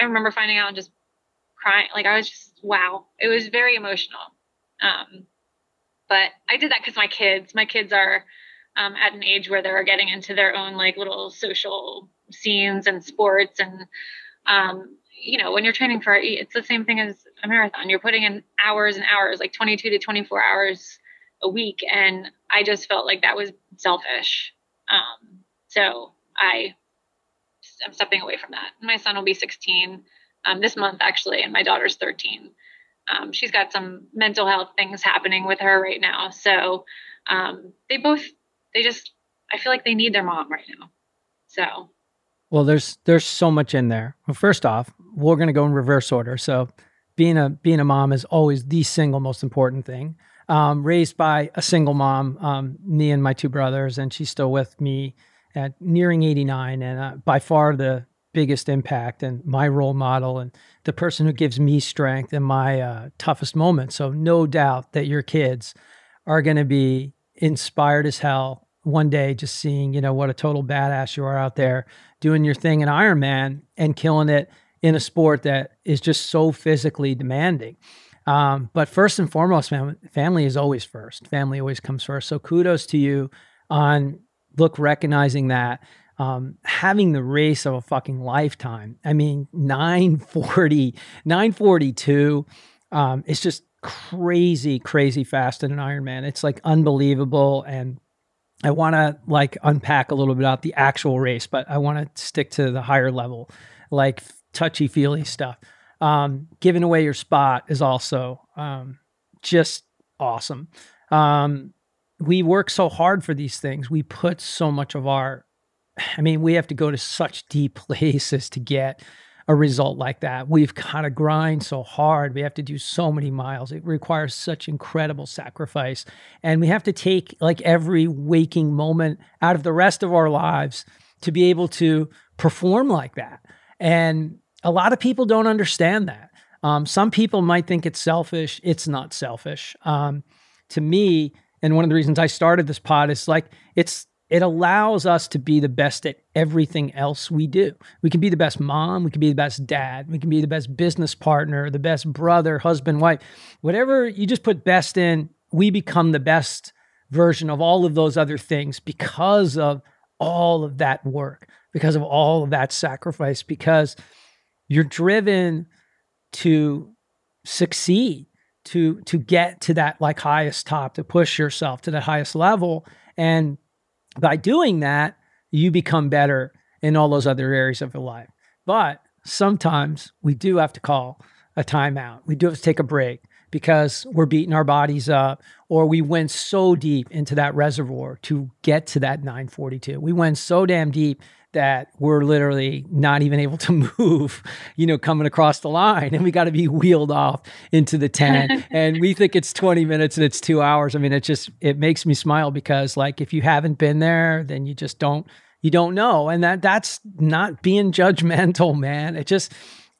I remember finding out and just crying. Like I was just, wow, it was very emotional. Um, but I did that cause my kids, my kids are, um, at an age where they're getting into their own like little social scenes and sports. And, um, you know, when you're training for it, it's the same thing as a marathon. You're putting in hours and hours, like twenty-two to twenty-four hours a week. And I just felt like that was selfish. Um, so I, I'm stepping away from that. My son will be sixteen um, this month actually. And my daughter's thirteen. Um, she's got some mental health things happening with her right now. So um, they both, they just, I feel like they need their mom right now. So Well, there's, there's so much in there. Well, first off, we're going to go in reverse order. So being a, being a mom is always the single most important thing. Um, raised by a single mom, um, me and my two brothers, and she's still with me at nearing eighty-nine, and uh, by far the biggest impact and my role model and the person who gives me strength in my uh, toughest moments. So no doubt that your kids are going to be inspired as hell one day, just seeing, you know, what a total badass you are out there doing your thing in Ironman and killing it in a sport that is just so physically demanding. Um, but first and foremost, fam- family is always first. Family always comes first. So kudos to you on look, recognizing that, um, having the race of a fucking lifetime. I mean, nine forty, nine forty-two, um, it's just crazy, crazy fast in an Ironman. It's like unbelievable. And I want to like unpack a little bit about the actual race, but I want to stick to the higher level, like touchy feely stuff. Um, giving away your spot is also, um, just awesome. Um, we work so hard for these things. We put so much of our, I mean, we have to go to such deep places to get a result like that. We've got to grind so hard. We have to do so many miles. It requires such incredible sacrifice. And we have to take like every waking moment out of the rest of our lives to be able to perform like that. And a lot of people don't understand that. Um, some people might think it's selfish. It's not selfish. Um, to me, and one of the reasons I started this pod is like, it's, it allows us to be the best at everything else we do. We can be the best mom. We can be the best dad. We can be the best business partner, the best brother, husband, wife, whatever you just put best in, we become the best version of all of those other things because of all of that work, because of all of that sacrifice, because you're driven to succeed, to to get to that like highest top, to push yourself to the highest level. And by doing that, you become better in all those other areas of your life. But sometimes we do have to call a timeout. We do have to take a break because we're beating our bodies up, or we went so deep into that reservoir to get to that nine forty-two. We went so damn deep that we're literally not even able to move, you know, coming across the line, and we got to be wheeled off into the tent. And we think it's twenty minutes and it's two hours. I mean, it just, it makes me smile because like, if you haven't been there, then you just don't, you don't know. And that that's not being judgmental, man. It just,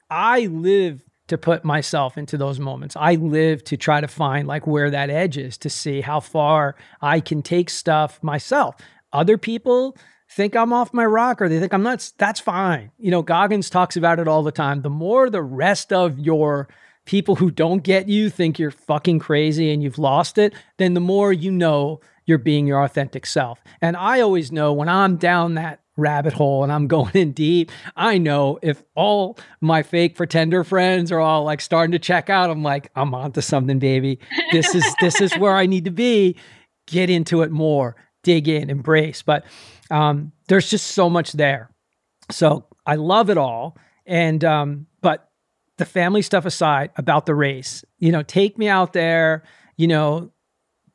I live to put myself into those moments. I live to try to find like where that edge is, to see how far I can take stuff myself. Other people think I'm off my rocker. They think I'm nuts. That's fine. You know, Goggins talks about it all the time. The more the rest of your people who don't get you think you're fucking crazy and you've lost it, then the more you know you're being your authentic self. And I always know when I'm down that rabbit hole and I'm going in deep, I know if all my fake pretender friends are all like starting to check out, I'm like, I'm onto something, baby. This is, this is where I need to be. Get into it more. Dig in, embrace. But um, there's just so much there. So I love it all. And, um, but the family stuff aside about the race, you know, take me out there, you know,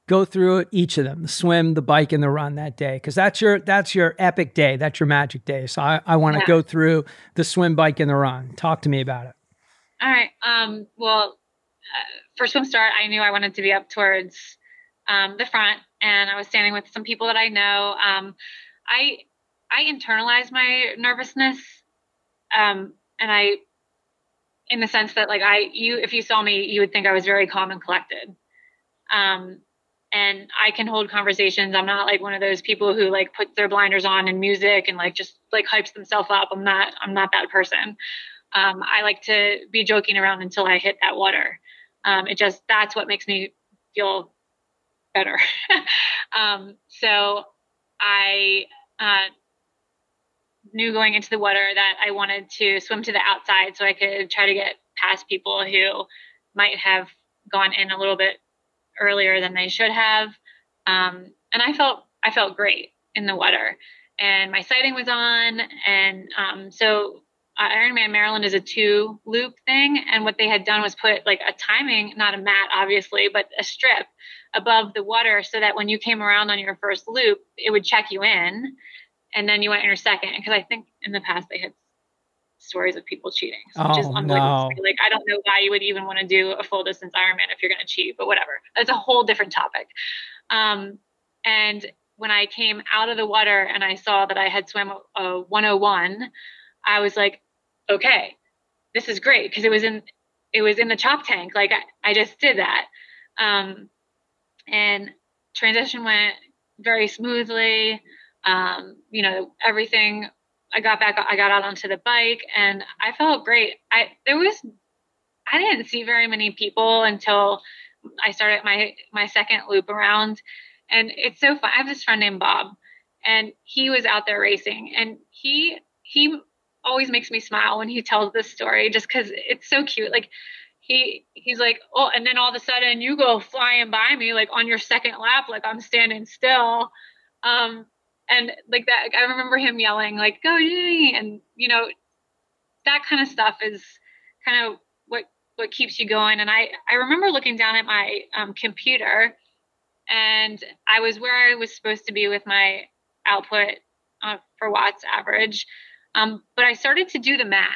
go through it, each of them, the swim, the bike, and the run that day. Cause that's your, that's your epic day. That's your magic day. So I, I want to yeah. go through the swim, bike, and the run. Talk to me about it. All right. Um, well, uh, for swim start, I knew I wanted to be up towards um, the front. And I was standing with some people that I know. Um, I, I internalized my nervousness. Um, and I, in the sense that like I, you, if you saw me, you would think I was very calm and collected. Um, and I can hold conversations. I'm not like one of those people who like puts their blinders on and music and like, just like hypes themselves up. I'm not, I'm not that person. Um, I like to be joking around until I hit that water. Um, it just, that's what makes me feel better. um, so I uh, knew going into the water that I wanted to swim to the outside so I could try to get past people who might have gone in a little bit earlier than they should have. Um, and I felt, I felt great in the water, and my sighting was on. And um, so uh, Ironman Maryland is a two loop thing. And what they had done was put like a timing, not a mat, obviously, but a strip above the water so that when you came around on your first loop, it would check you in, and then you went in your second. Because I think in the past they had stories of people cheating, so oh, which is unbelievable. No. Like, I don't know why you would even want to do a full distance Ironman if you're going to cheat, but whatever. That's a whole different topic. Um, and when I came out of the water and I saw that I had swam a, a one oh one, I was like, okay, this is great, because it was in it was in the chop tank. Like I, I just did that. Um, And transition went very smoothly. Um, you know, everything, I got back, I got out onto the bike and I felt great. I, there was, I didn't see very many people until I started my, my second loop around. And it's so fun. I have this friend named Bob, and he was out there racing, and he, he always makes me smile when he tells this story, just cause it's so cute. Like, He, he's like, oh, and then all of a sudden you go flying by me, like on your second lap, like I'm standing still. Um, and like that, like, I remember him yelling like, go Jenny. And you know, that kind of stuff is kind of what, what keeps you going. And I, I remember looking down at my um, computer, and I was where I was supposed to be with my output uh, for watts average. Um, but I started to do the math.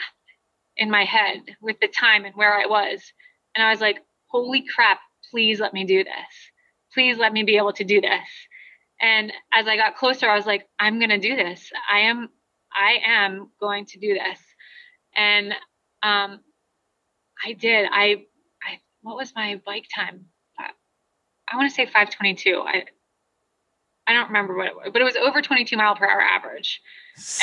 in my head with the time and where I was. And I was like, holy crap, please let me do this. Please let me be able to do this. And as I got closer, I was like, I'm going to do this. I am, I am going to do this. And, um, I did. I, I, what was my bike time? I want to say five twenty-two. I, I don't remember what it was, but it was over twenty-two mile per hour average.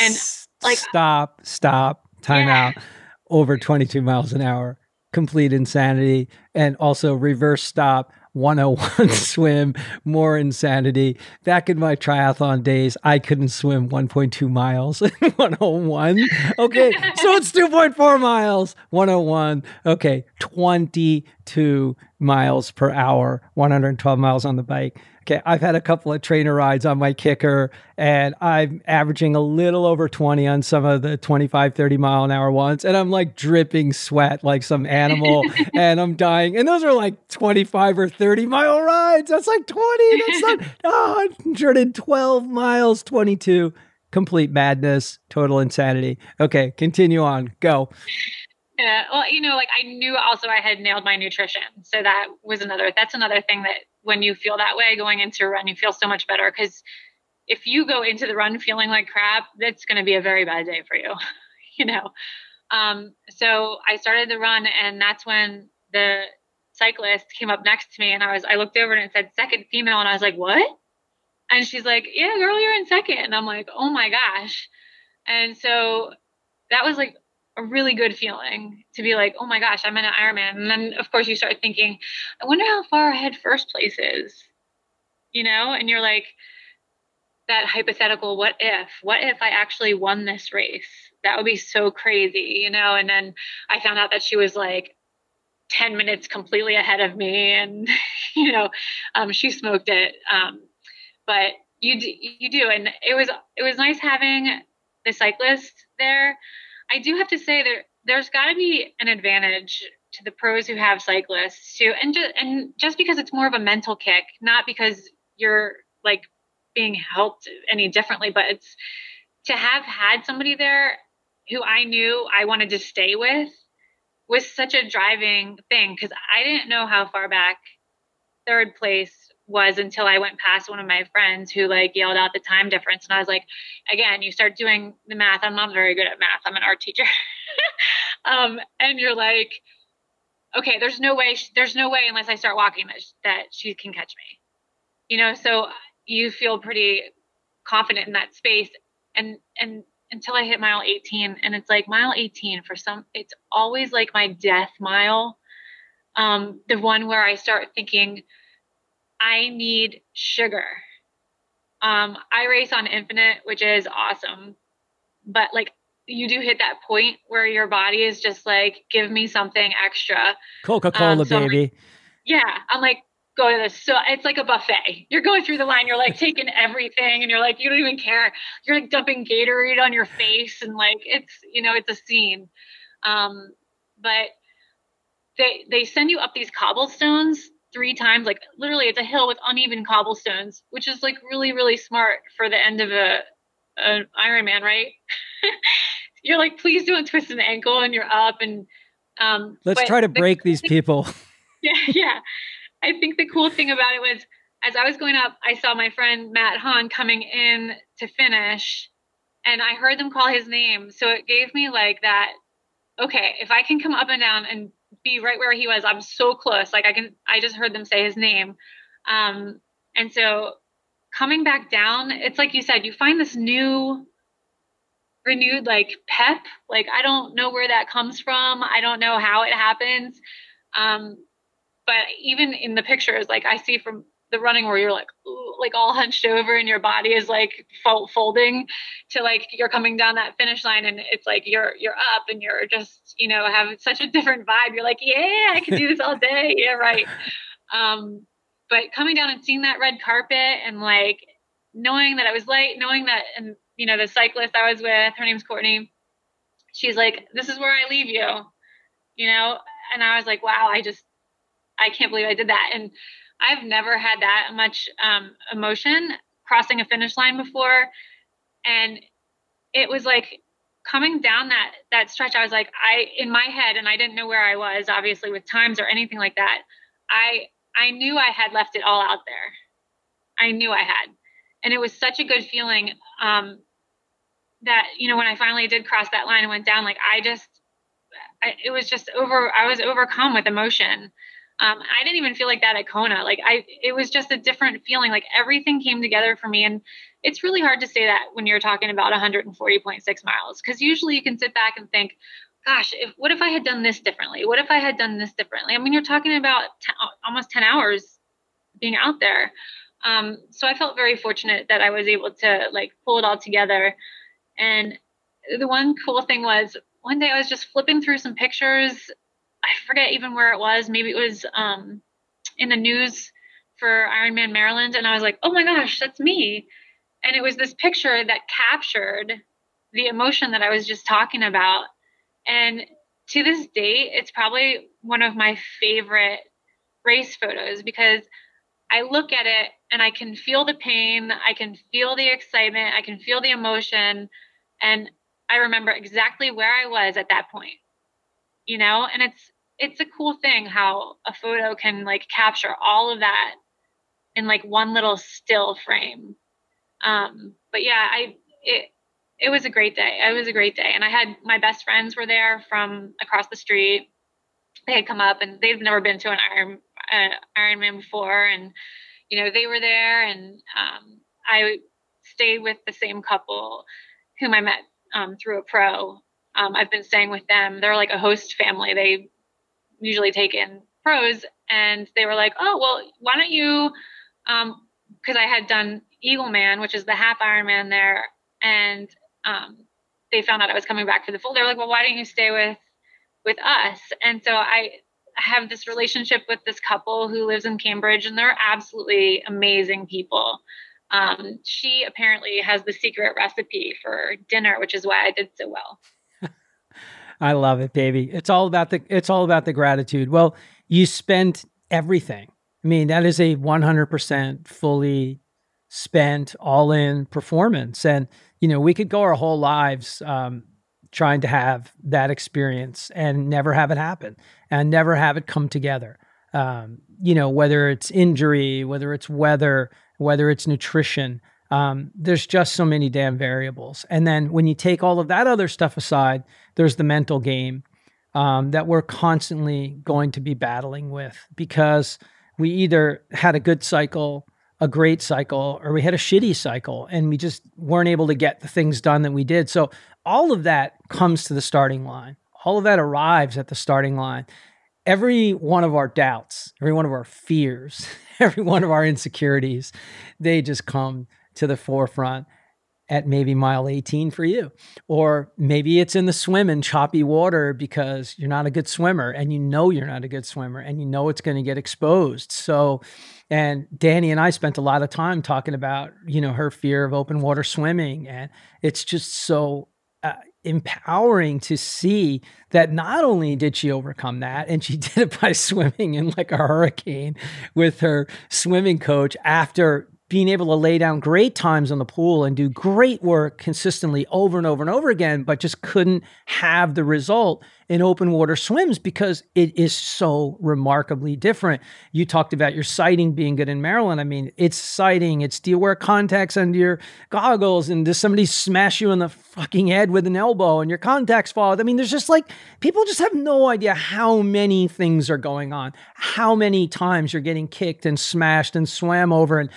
And like, stop, stop, time yeah. out. Over twenty-two miles an hour, complete insanity. And also reverse stop, one oh one swim, more insanity. Back in my triathlon days, I couldn't swim one point two miles in one oh one. Okay, so it's two point four miles, one oh one. Okay, twenty-two miles per hour, one hundred twelve miles on the bike. Okay, I've had a couple of trainer rides on my kicker, and I'm averaging a little over twenty on some of the twenty-five, thirty mile an hour ones, and I'm like dripping sweat like some animal, and I'm dying. And those are like twenty-five or thirty mile rides. That's like twenty. That's not oh, one hundred twelve miles, twenty-two. Complete madness, total insanity. Okay, continue on. Go. Yeah, well, you know, like I knew also I had nailed my nutrition. So that was another, that's another thing that when you feel that way going into a run, you feel so much better. Cause if you go into the run feeling like crap, that's going to be a very bad day for you, you know? Um, so I started the run, and that's when the cyclist came up next to me, and I was, I looked over and it said second female. And I was like, what? And she's like, yeah, girl, you're in second. And I'm like, oh my gosh. And so that was like a really good feeling to be like, oh my gosh, I'm in an Ironman. And then of course you start thinking, I wonder how far ahead first place is, you know? And you're like that hypothetical, what if, what if I actually won this race? That would be so crazy, you know? And then I found out that she was like ten minutes completely ahead of me, and you know, um, she smoked it. Um, but you, d- you do. And it was, it was nice having the cyclist there. I do have to say there, there's got to be an advantage to the pros who have cyclists too, and just and just because it's more of a mental kick, not because you're like being helped any differently, but it's to have had somebody there who I knew I wanted to stay with was such a driving thing, because I didn't know how far back third place was until I went past one of my friends who like yelled out the time difference. And I was like, again, you start doing the math. I'm not very good at math. I'm an art teacher. um, and you're like, okay, there's no way, there's no way unless I start walking that, that she can catch me, you know? So you feel pretty confident in that space. And, and until I hit mile eighteen, and it's like mile eighteen for some, it's always like my death mile. Um, the one where I start thinking, I need sugar. Um, I race on Infinite, which is awesome. But like you do hit that point where your body is just like, give me something extra. Coca-Cola, um, so baby. I'm like, yeah. I'm like, go to the, so it's like a buffet. You're going through the line. You're like taking everything, and you're like, you don't even care. You're like dumping Gatorade on your face. And like, it's, you know, it's a scene. Um, but they, they send you up these cobblestones three times, like literally it's a hill with uneven cobblestones, which is like really, really smart for the end of a, an Ironman, right? You're like, please don't twist an ankle, and you're up. And, um, let's try to break these people. Yeah. Yeah. I think the cool thing about it was, as I was going up, I saw my friend Matt Hahn coming in to finish, and I heard them call his name. So it gave me like that, okay, if I can come up and down and be right where he was, I'm so close. Like I can, I just heard them say his name. Um, and so coming back down, it's like you said, you find this new renewed, like pep. Like, I don't know where that comes from. I don't know how it happens. Um, but even in the pictures, like I see from the running where you're like, ooh, like all hunched over and your body is like folding to like, you're coming down that finish line, and it's like, you're, you're up, and you're just, you know, have such a different vibe. You're like, yeah, I can do this all day. Yeah. Right. Um, but coming down and seeing that red carpet, and like knowing that it was light, knowing that, and you know, the cyclist I was with, her name's Courtney. She's like, this is where I leave you, you know? And I was like, wow, I just, I can't believe I did that. And I've never had that much um, emotion crossing a finish line before. And it was like coming down that, that stretch, I was like, I, in my head, and I didn't know where I was, obviously, with times or anything like that. I, I knew I had left it all out there. I knew I had, and it was such a good feeling, um, that, you know, when I finally did cross that line and went down, like, I just, I, it was just over, I was overcome with emotion. Um, I didn't even feel like that at Kona. Like I, it was just a different feeling. Like everything came together for me. And it's really hard to say that when you're talking about one forty point six miles, because usually you can sit back and think, gosh, if, what if I had done this differently? What if I had done this differently? I mean, you're talking about t- almost ten hours being out there. Um, so I felt very fortunate that I was able to like pull it all together. And the one cool thing was one day I was just flipping through some pictures. I forget even where it was. Maybe it was um, in the news for Ironman Maryland. And I was like, oh my gosh, that's me. And it was this picture that captured the emotion that I was just talking about. And to this day, it's probably one of my favorite race photos because I look at it and I can feel the pain. I can feel the excitement. I can feel the emotion. And I remember exactly where I was at that point, you know, and it's, it's a cool thing how a photo can like capture all of that in like one little still frame. Um, but yeah, I, it, it was a great day. It was a great day. And I had, my best friends were there from across the street. They had come up and they've never been to an Iron, uh, Ironman before. And, you know, they were there, and, um, I stayed with the same couple whom I met, um, through a pro. Um, I've been staying with them. They're like a host family. They usually take in pros, and they were like, oh, well, why don't you, um, cause I had done Eagleman, which is the half Ironman there. And, um, they found out I was coming back for the full. They were like, well, why don't you stay with, with us? And so I have this relationship with this couple who lives in Cambridge, and they're absolutely amazing people. Um, she apparently has the secret recipe for dinner, which is why I did so well. I love it, baby. It's all about the, it's all about the gratitude. Well, you spent everything. I mean, that is a one hundred percent fully spent all in performance. And, you know, we could go our whole lives, um, trying to have that experience and never have it happen and never have it come together. Um, you know, whether it's injury, whether it's weather, whether it's nutrition, um, there's just so many damn variables. And then when you take all of that other stuff aside, there's the mental game, um, that we're constantly going to be battling with, because we either had a good cycle, a great cycle, or we had a shitty cycle, and we just weren't able to get the things done that we did. So all of that comes to the starting line. All of that arrives at the starting line. Every one of our doubts, every one of our fears, every one of our insecurities, they just come to the forefront at maybe mile eighteen for you. Or maybe it's in the swim in choppy water because you're not a good swimmer, and you know you're not a good swimmer, and you know it's going to get exposed. So, and Danny and I spent a lot of time talking about, you know, her fear of open water swimming. And it's just so uh, empowering to see that not only did she overcome that, and she did it by swimming in like a hurricane with her swimming coach after being able to lay down great times on the pool and do great work consistently over and over and over again, but just couldn't have the result in open water swims because it is so remarkably different. You talked about your sighting being good in Maryland. I mean, it's sighting, it's do you wear contacts under your goggles, and does somebody smash you in the fucking head with an elbow and your contacts fall? I mean, there's just like, people just have no idea how many things are going on, how many times you're getting kicked and smashed and swam over. And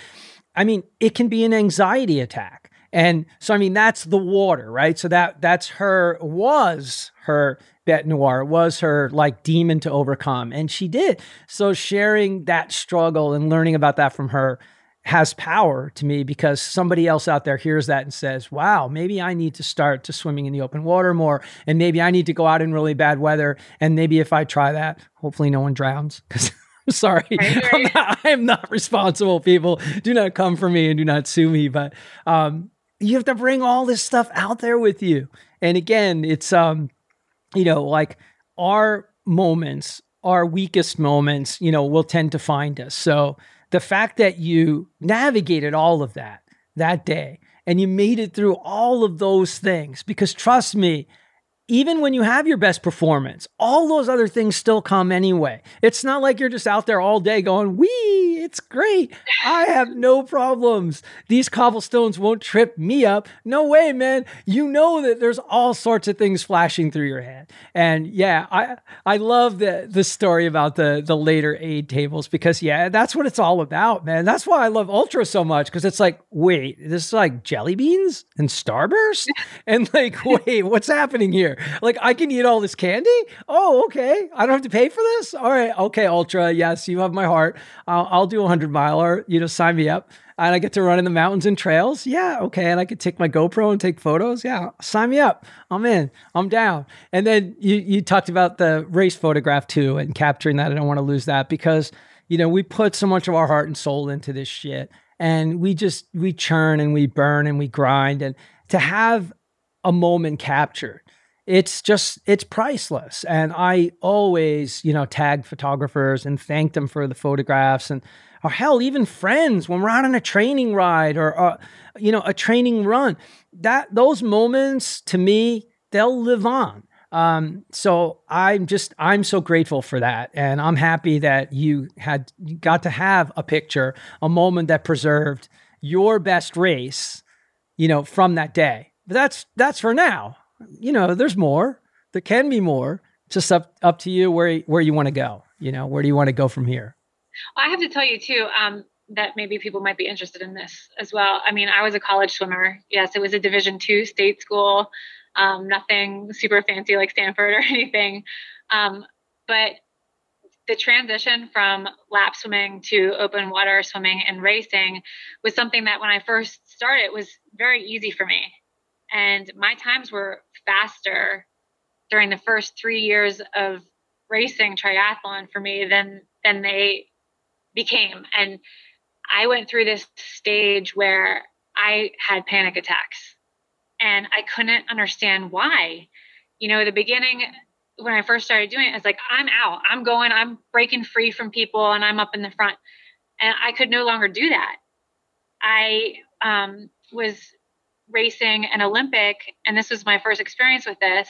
I mean, it can be an anxiety attack. And so, I mean, that's the water, right? So that that's her, was her bête noire, was her like demon to overcome. And she did. So sharing that struggle and learning about that from her has power to me, because somebody else out there hears that and says, wow, maybe I need to start to swimming in the open water more. And maybe I need to go out in really bad weather. And maybe if I try that, hopefully no one drowns, because I'm sorry, I'm not, I'm not responsible, people. Do not come for me and do not sue me. But um, you have to bring all this stuff out there with you. And again, it's, um, you know, like our moments, our weakest moments, you know, will tend to find us. So the fact that you navigated all of that that day and you made it through all of those things. Because trust me, even when you have your best performance, all those other things still come anyway. It's not like you're just out there all day going, wee, it's great. I have no problems. These cobblestones won't trip me up. No way, man. You know that there's all sorts of things flashing through your head. And yeah, I I love the, the story about the, the later aid tables because yeah, that's what it's all about, man. That's why I love Ultra so much, because it's like, wait, this is like jelly beans and Starburst? And like, wait, what's happening here? Like, I can eat all this candy? Oh, okay. I don't have to pay for this? All right. Okay, Ultra. Yes, you have my heart. I'll, I'll do a hundred miler. You know, sign me up. And I get to run in the mountains and trails? Yeah, okay. And I could take my GoPro and take photos? Yeah, sign me up. I'm in. I'm down. And then you, you talked about the race photograph too and capturing that. I don't want to lose that because, you know, we put so much of our heart and soul into this shit. And we just, we churn and we burn and we grind. And to have a moment captured, it's just, it's priceless. And I always, you know, tag photographers and thank them for the photographs and, or hell, even friends when we're out on a training ride or, uh, you know, a training run, that those moments to me, they'll live on. Um, so I'm just, I'm so grateful for that. And I'm happy that you had you got to have a picture, a moment that preserved your best race, you know, from that day. But that's, that's for now. You know, there's more. There can be more. Just up up to you where where you want to go. You know, where do you want to go from here? I have to tell you too um, that maybe people might be interested in this as well. I mean, I was a college swimmer. Yes, it was a Division two state school. Um, nothing super fancy like Stanford or anything. Um, but the transition from lap swimming to open water swimming and racing was something that when I first started was very easy for me. And my times were faster during the first three years of racing triathlon for me than, than they became. And I went through this stage where I had panic attacks and I couldn't understand why. You know, at the beginning, when I first started doing it, I was like, I'm out, I'm going, I'm breaking free from people and I'm up in the front. And I could no longer do that. I um, was... racing an Olympic, and this was my first experience with this.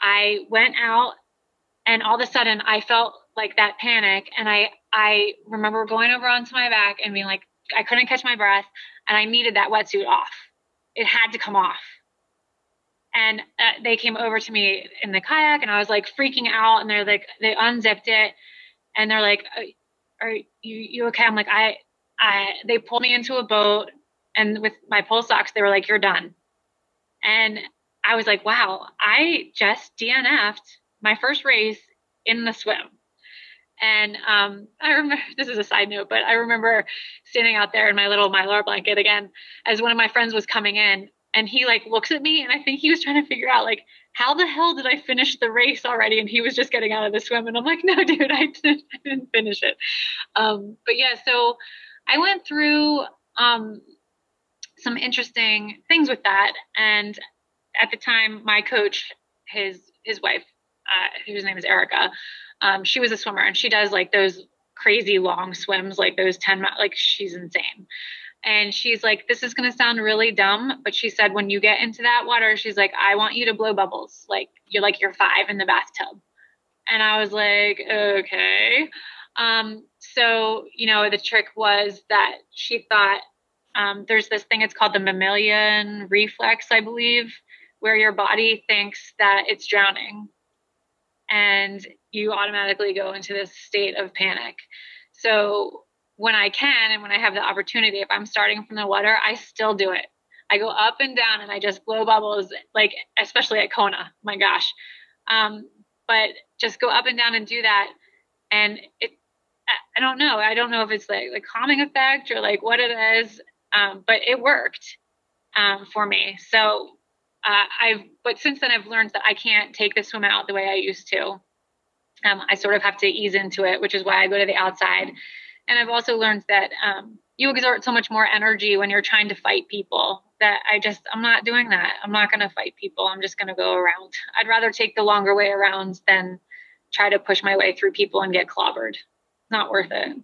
I went out and all of a sudden I felt like that panic. And I, I remember going over onto my back and being like, I couldn't catch my breath and I needed that wetsuit off. It had to come off. And uh, they came over to me in the kayak and I was like freaking out and they're like, they unzipped it and they're like, are you, you okay? I'm like, I, I, they pulled me into a boat. And with my pole socks, they were like, you're done. And I was like, wow, I just D N F'd my first race in the swim. And um, I remember, this is a side note, but I remember standing out there in my little Mylar blanket again, as one of my friends was coming in and he like looks at me and I think he was trying to figure out like, how the hell did I finish the race already? And he was just getting out of the swim. And I'm like, no, dude, I didn't, I didn't finish it. Um, but yeah, so I went through... Um, some interesting things with that. And at the time, my coach, his, his wife, uh, whose name is Erica, um, she was a swimmer and she does like those crazy long swims, like those ten miles, like she's insane. And she's like, this is going to sound really dumb, but she said, when you get into that water, she's like, I want you to blow bubbles. Like you're like, you're five in the bathtub. And I was like, okay. Um, so, you know, the trick was that she thought, Um, there's this thing, it's called the mammalian reflex, I believe, where your body thinks that it's drowning and you automatically go into this state of panic. So when I can, and when I have the opportunity, if I'm starting from the water, I still do it. I go up and down and I just blow bubbles, like, especially at Kona, my gosh. Um, but just go up and down and do that. And it, I don't know. I don't know if it's like the calming effect or like what it is. Um, but it worked um, for me. So uh, I've, but since then I've learned that I can't take the swim out the way I used to. Um, I sort of have to ease into it, which is why I go to the outside. And I've also learned that um, you exert so much more energy when you're trying to fight people that I just, I'm not doing that. I'm not going to fight people. I'm just going to go around. I'd rather take the longer way around than try to push my way through people and get clobbered. Not worth it.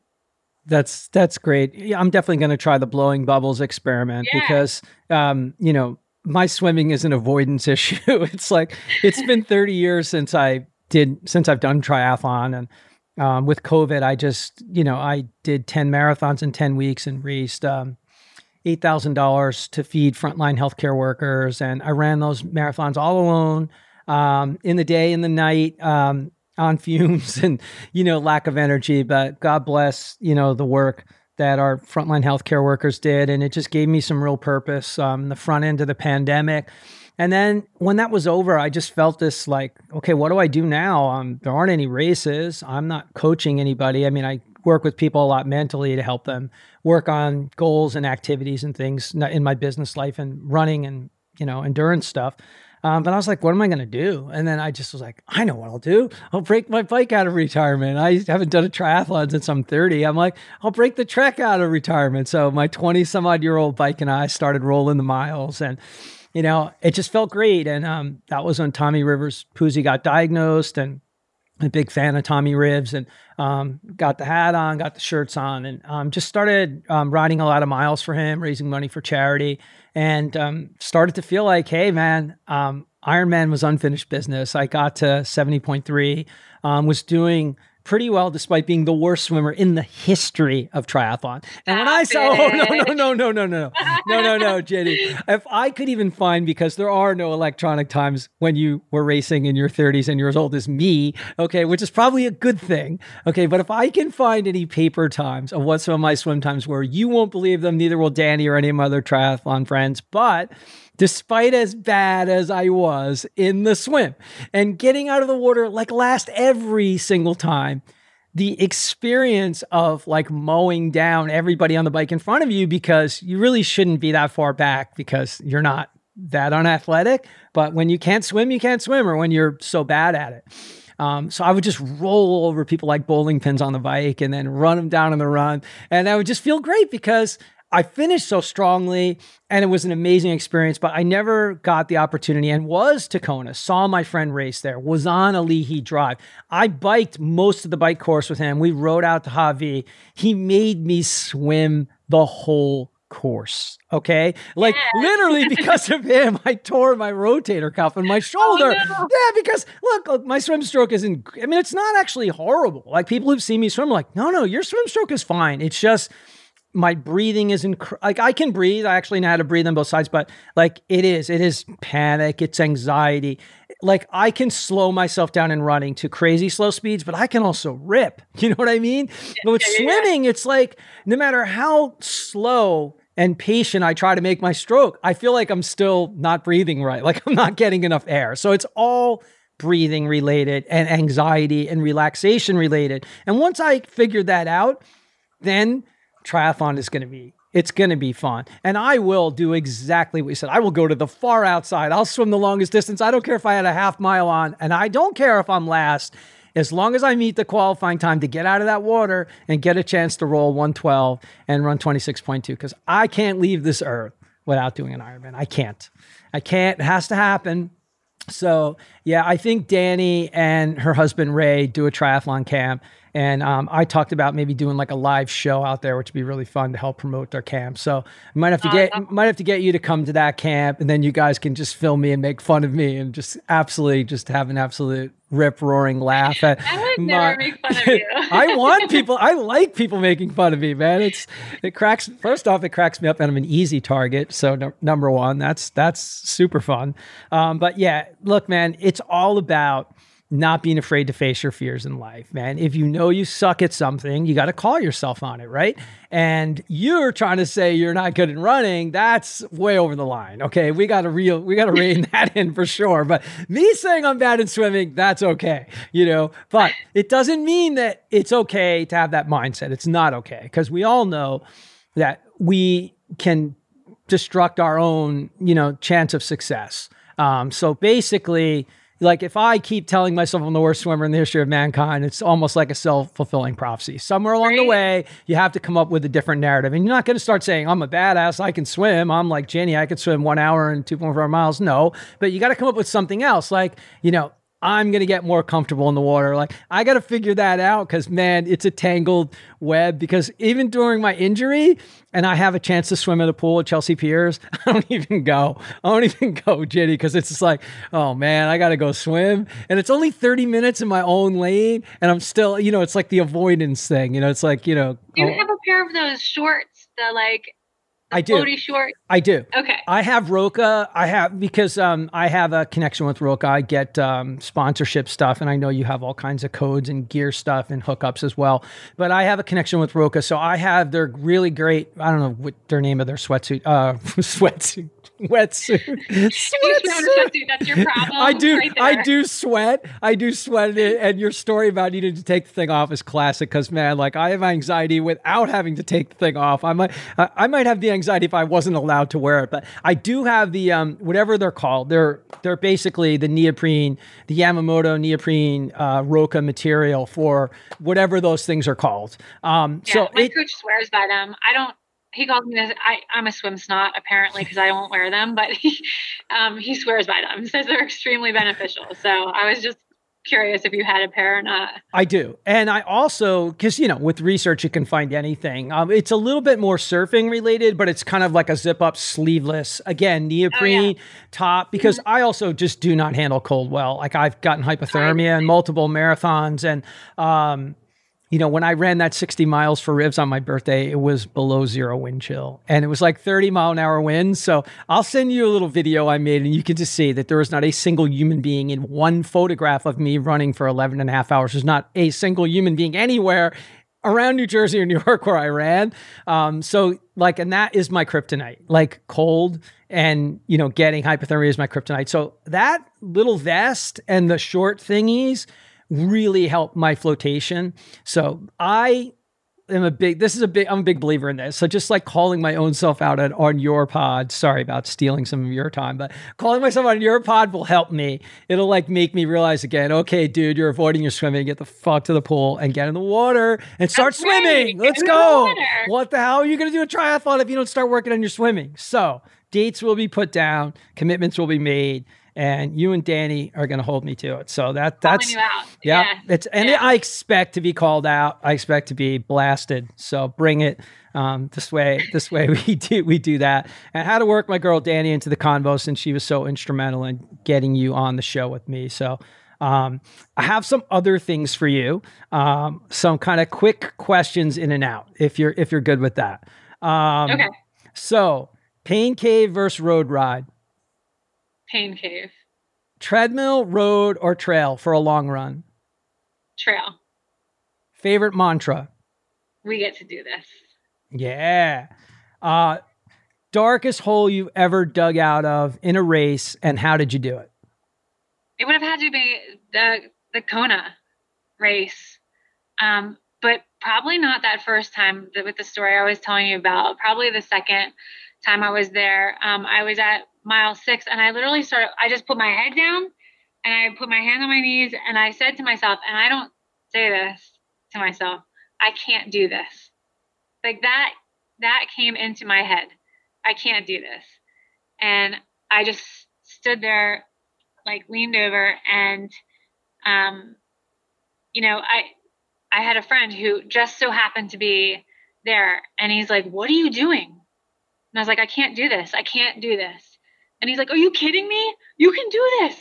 That's, that's great. Yeah, I'm definitely going to try the blowing bubbles experiment yeah. because, um, you know, my swimming is an avoidance issue. It's like, it's been thirty years since I did, since I've done triathlon, and um, with COVID, I just, you know, I did ten marathons in ten weeks and raised um, eight thousand dollars to feed frontline healthcare workers. And I ran those marathons all alone, um, in the day, in the night, um, on fumes and, you know, lack of energy, but God bless, you know, the work that our frontline healthcare workers did. And it just gave me some real purpose, um, the front end of the pandemic. And then when that was over, I just felt this like, okay, what do I do now? Um, there aren't any races. I'm not coaching anybody. I mean, I work with people a lot mentally to help them work on goals and activities and things in my business life and running and, you know, endurance stuff. Um, but I was like, what am I going to do? And then I just was like, I know what I'll do. I'll break my bike out of retirement. I haven't done a triathlon since I'm thirty. I'm like, I'll break the trek out of retirement. So my twenty some odd year old bike and I started rolling the miles, and, you know, it just felt great. And, um, that was when Tommy Rivers Puzey got diagnosed, and I'm a big fan of Tommy Rivs, and, um, got the hat on, got the shirts on, and, um, just started, um, riding a lot of miles for him, raising money for charity. And um, started to feel like, hey, man, um, Ironman was unfinished business. I got to seventy point three, um, was doing pretty well despite being the worst swimmer in the history of triathlon. And when I saw, oh, no, no, no, no, no, no, no, no, no, Jenny. If I could even find, because there are no electronic times when you were racing in your thirties and you're as old as me, okay, which is probably a good thing, okay, but if I can find any paper times of what some of my swim times were, you won't believe them, neither will Danny or any of my other triathlon friends, but despite as bad as I was in the swim and getting out of the water like last every single time, the experience of like mowing down everybody on the bike in front of you, because you really shouldn't be that far back because you're not that unathletic. But when you can't swim, you can't swim, or when you're so bad at it. Um, so I would just roll over people like bowling pins on the bike and then run them down on the run. And I would just feel great because I finished so strongly, and it was an amazing experience, but I never got the opportunity and was to Kona, saw my friend race there, was on a Leahy drive. I biked most of the bike course with him. We rode out to Javi. He made me swim the whole course, okay? Like yeah. literally because of him, I tore my rotator cuff and my shoulder. Oh, no. Yeah, because look, look, my swim stroke isn't, I mean, it's not actually horrible. Like people who've seen me swim are like, no, no, your swim stroke is fine. It's just, my breathing is inc- like I can breathe. I actually know how to breathe on both sides, but like it is, it is panic. It's anxiety. Like I can slow myself down in running to crazy slow speeds, but I can also rip. You know what I mean? But with yeah, yeah, swimming, yeah. it's like no matter how slow and patient I try to make my stroke, I feel like I'm still not breathing right. Like I'm not getting enough air. So it's all breathing related and anxiety and relaxation related. And once I figured that out, then triathlon is going to be, it's going to be fun. And I will do exactly what you said. I will go to the far outside. I'll swim the longest distance. I don't care if I had a half mile on, and I don't care if I'm last, as long as I meet the qualifying time to get out of that water and get a chance to roll one twelve and run twenty-six point two, because I can't leave this earth without doing an Ironman. I can't, I can't, it has to happen. So yeah, I think Danny and her husband, Ray, do a triathlon camp. And um, I talked about maybe doing like a live show out there, which would be really fun to help promote their camp. So I might have to get, uh, might have to get you to come to that camp, and then you guys can just film me and make fun of me and just absolutely just have an absolute rip roaring laugh at. I would never my, make fun of you. I want people, I like people making fun of me, man. It's, it cracks, first off, it cracks me up, and I'm an easy target. So no, number one, that's, that's super fun. Um, but yeah, look, man, it's all about not being afraid to face your fears in life, man. If you know you suck at something, you got to call yourself on it, right? And you're trying to say you're not good at running, that's way over the line, okay? We got to real, we got to rein that in for sure. But me saying I'm bad at swimming, that's okay, you know? But it doesn't mean that it's okay to have that mindset. It's not okay, because we all know that we can destruct our own, you know, chance of success. Um, so basically, like if I keep telling myself I'm the worst swimmer in the history of mankind, it's almost like a self-fulfilling prophecy. Somewhere along right. the way, you have to come up with a different narrative. And you're not going to start saying, I'm a badass, I can swim. I'm like, Jenny, I could swim one hour and two point four miles. No, but you got to come up with something else. Like, you know, I'm going to get more comfortable in the water. Like, I got to figure that out because, man, it's a tangled web. Because even during my injury, and I have a chance to swim at a pool at Chelsea Piers, I don't even go. I don't even go, Jenny, because it's just like, oh, man, I got to go swim. And it's only thirty minutes in my own lane. And I'm still, you know, it's like the avoidance thing. You know, it's like, you know. Do you have a pair of those shorts, the like, I do. Short. I do. Okay. I have Roka. I have, because um, I have a connection with Roka. I get um, sponsorship stuff, and I know you have all kinds of codes and gear stuff and hookups as well. But I have a connection with Roka, so I have their really great, I don't know what their name of their sweatsuit, uh, sweatsuit, wetsuit. Sweatsuit. That's your problem. I do. Right, I do sweat. I do sweat it. And your story about needing to take the thing off is classic. Because, man, like, I have anxiety without having to take the thing off. I might, I might have the anxiety if I wasn't allowed to wear it. But I do have the um, whatever they're called. They're they're basically the neoprene, the Yamamoto neoprene uh, Roka material for whatever those things are called. Um, yeah, so my it, coach swears by them. I don't. He calls me this. I, I'm a swim snot apparently because I won't wear them, but he, um, he swears by them. He says they're extremely beneficial. So I was just curious if you had a pair or not. I do. And I also, because, you know, with research, you can find anything. Um, it's a little bit more surfing related, but it's kind of like a zip up sleeveless, again, neoprene oh, yeah. top, because mm-hmm. I also just do not handle cold well. Like, I've gotten hypothermia in multiple marathons, and, um, you know, when I ran that sixty miles for Ribs on my birthday, it was below zero wind chill. And it was like thirty mile an hour winds. So I'll send you a little video I made, and you can just see that there was not a single human being in one photograph of me running for eleven and a half hours. There's not a single human being anywhere around New Jersey or New York where I ran. Um, so like, and that is my kryptonite, like cold and, you know, getting hypothermia is my kryptonite. So that little vest and the short thingies really help my flotation. So I am a big, this is a big, I'm a big believer in this. So just like calling my own self out on, on your pod, sorry about stealing some of your time, but calling myself on your pod will help me. It'll like make me realize again, okay, dude, you're avoiding your swimming, get the fuck to the pool and get in the water and start That's swimming. Right. Let's get go. The what the hell are you going to do a triathlon if you don't start working on your swimming? So dates will be put down, commitments will be made, and you and Danny are going to hold me to it. So that that's you out. Yeah, yeah. It's and yeah. I expect to be called out. I expect to be blasted. So bring it. Um, this way, this way we do we do that. And how to work my girl Danny into the convo, since she was so instrumental in getting you on the show with me. So um, I have some other things for you. Um, some kind of quick questions in and out, if you're if you're good with that. Um, okay. So pain cave versus road ride. Pain cave. Treadmill, road, or trail for a long run? Trail. Favorite mantra? We get to do this. Yeah. Uh, darkest hole you've ever dug out of in a race, and how did you do it? It would have had to be the, the Kona race. Um, but probably not that first time with the story I was telling you about. Probably the second time I was there. Um, I was at mile six, and I literally started, I just put my head down and I put my hand on my knees, and I said to myself, and I don't say this to myself, I can't do this. Like that, that came into my head. I can't do this. And I just stood there, like leaned over, and, um, you know, I, I had a friend who just so happened to be there, and he's like, what are you doing? And I was like, I can't do this. I can't do this. And he's like, are you kidding me? You can do this.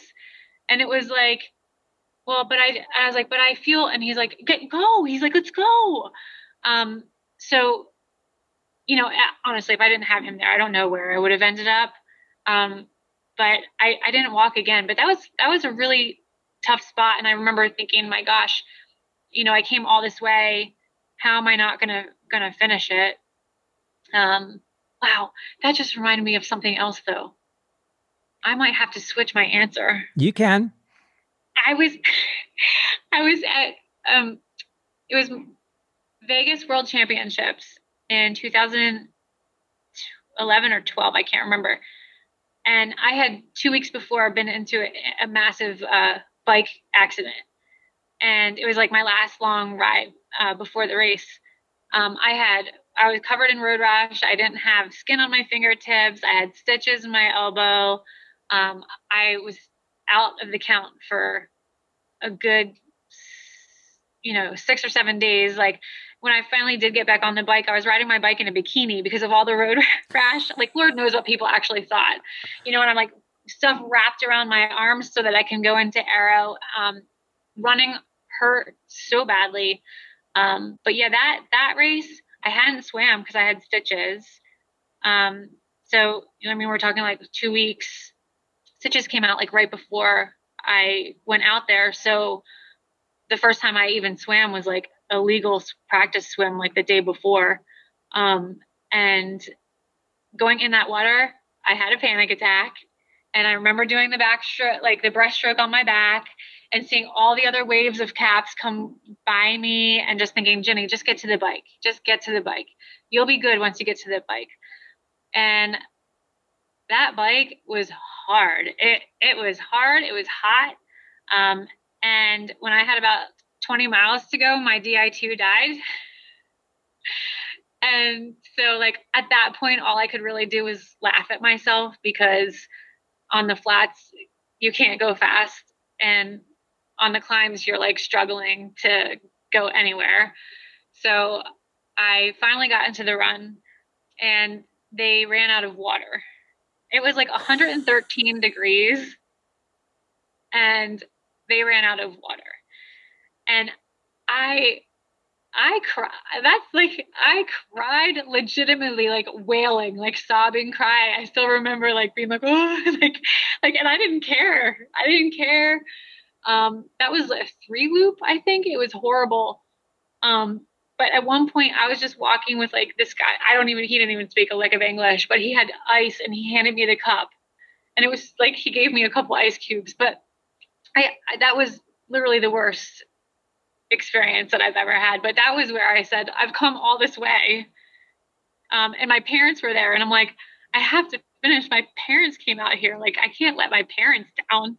And it was like, well, but I, I was like, but I feel, and he's like, get go. He's like, let's go. Um, so, you know, honestly, if I didn't have him there, I don't know where I would have ended up. Um, but I, I didn't walk again, but that was, that was a really tough spot. And I remember thinking, my gosh, you know, I came all this way. How am I not gonna, gonna finish it? Um, wow. That just reminded me of something else though. I might have to switch my answer. You can. I was, I was at, um, it was Vegas World Championships in two thousand eleven or twelve. I can't remember. And I had two weeks before been into a, a massive, uh, bike accident. And it was like my last long ride, uh, before the race. Um, I had, I was covered in road rash. I didn't have skin on my fingertips. I had stitches in my elbow. Um, I was out of the count for a good, you know, six or seven days. Like when I finally did get back on the bike, I was riding my bike in a bikini because of all the road rash. Like Lord knows what people actually thought, you know, and I'm like stuff wrapped around my arms so that I can go into aero. Um, running hurt so badly. Um, but yeah, that, that race I hadn't swam cause I had stitches. Um, so, you know, I mean, we're talking like two weeks, stitches came out like right before I went out there. So the first time I even swam was like a legal practice swim, like the day before. Um, and going in that water, I had a panic attack. And I remember doing the backstroke, like the breaststroke on my back, and seeing all the other waves of caps come by me and just thinking, Jenny, just get to the bike. Just get to the bike. You'll be good once you get to the bike. And that bike was hard. It it was hard. It was hot. Um, and when I had about twenty miles to go, my D I two died. And so like at that point, all I could really do was laugh at myself because on the flats, you can't go fast. And on the climbs, you're like struggling to go anywhere. So I finally got into the run and they ran out of water. It was like one hundred thirteen degrees and they ran out of water. And I, I cry. That's like, I cried legitimately, like wailing, like sobbing cry. I still remember like being like, oh, like, like, and I didn't care. I didn't care. Um, that was a three loop. I think it was horrible. Um, But at one point I was just walking with like this guy, I don't even, he didn't even speak a lick of English, but he had ice and he handed me the cup and it was like, he gave me a couple ice cubes, but I, I that was literally the worst experience that I've ever had. But that was where I said, I've come all this way. Um, and my parents were there and I'm like, I have to finish. My parents came out here. Like I can't let my parents down.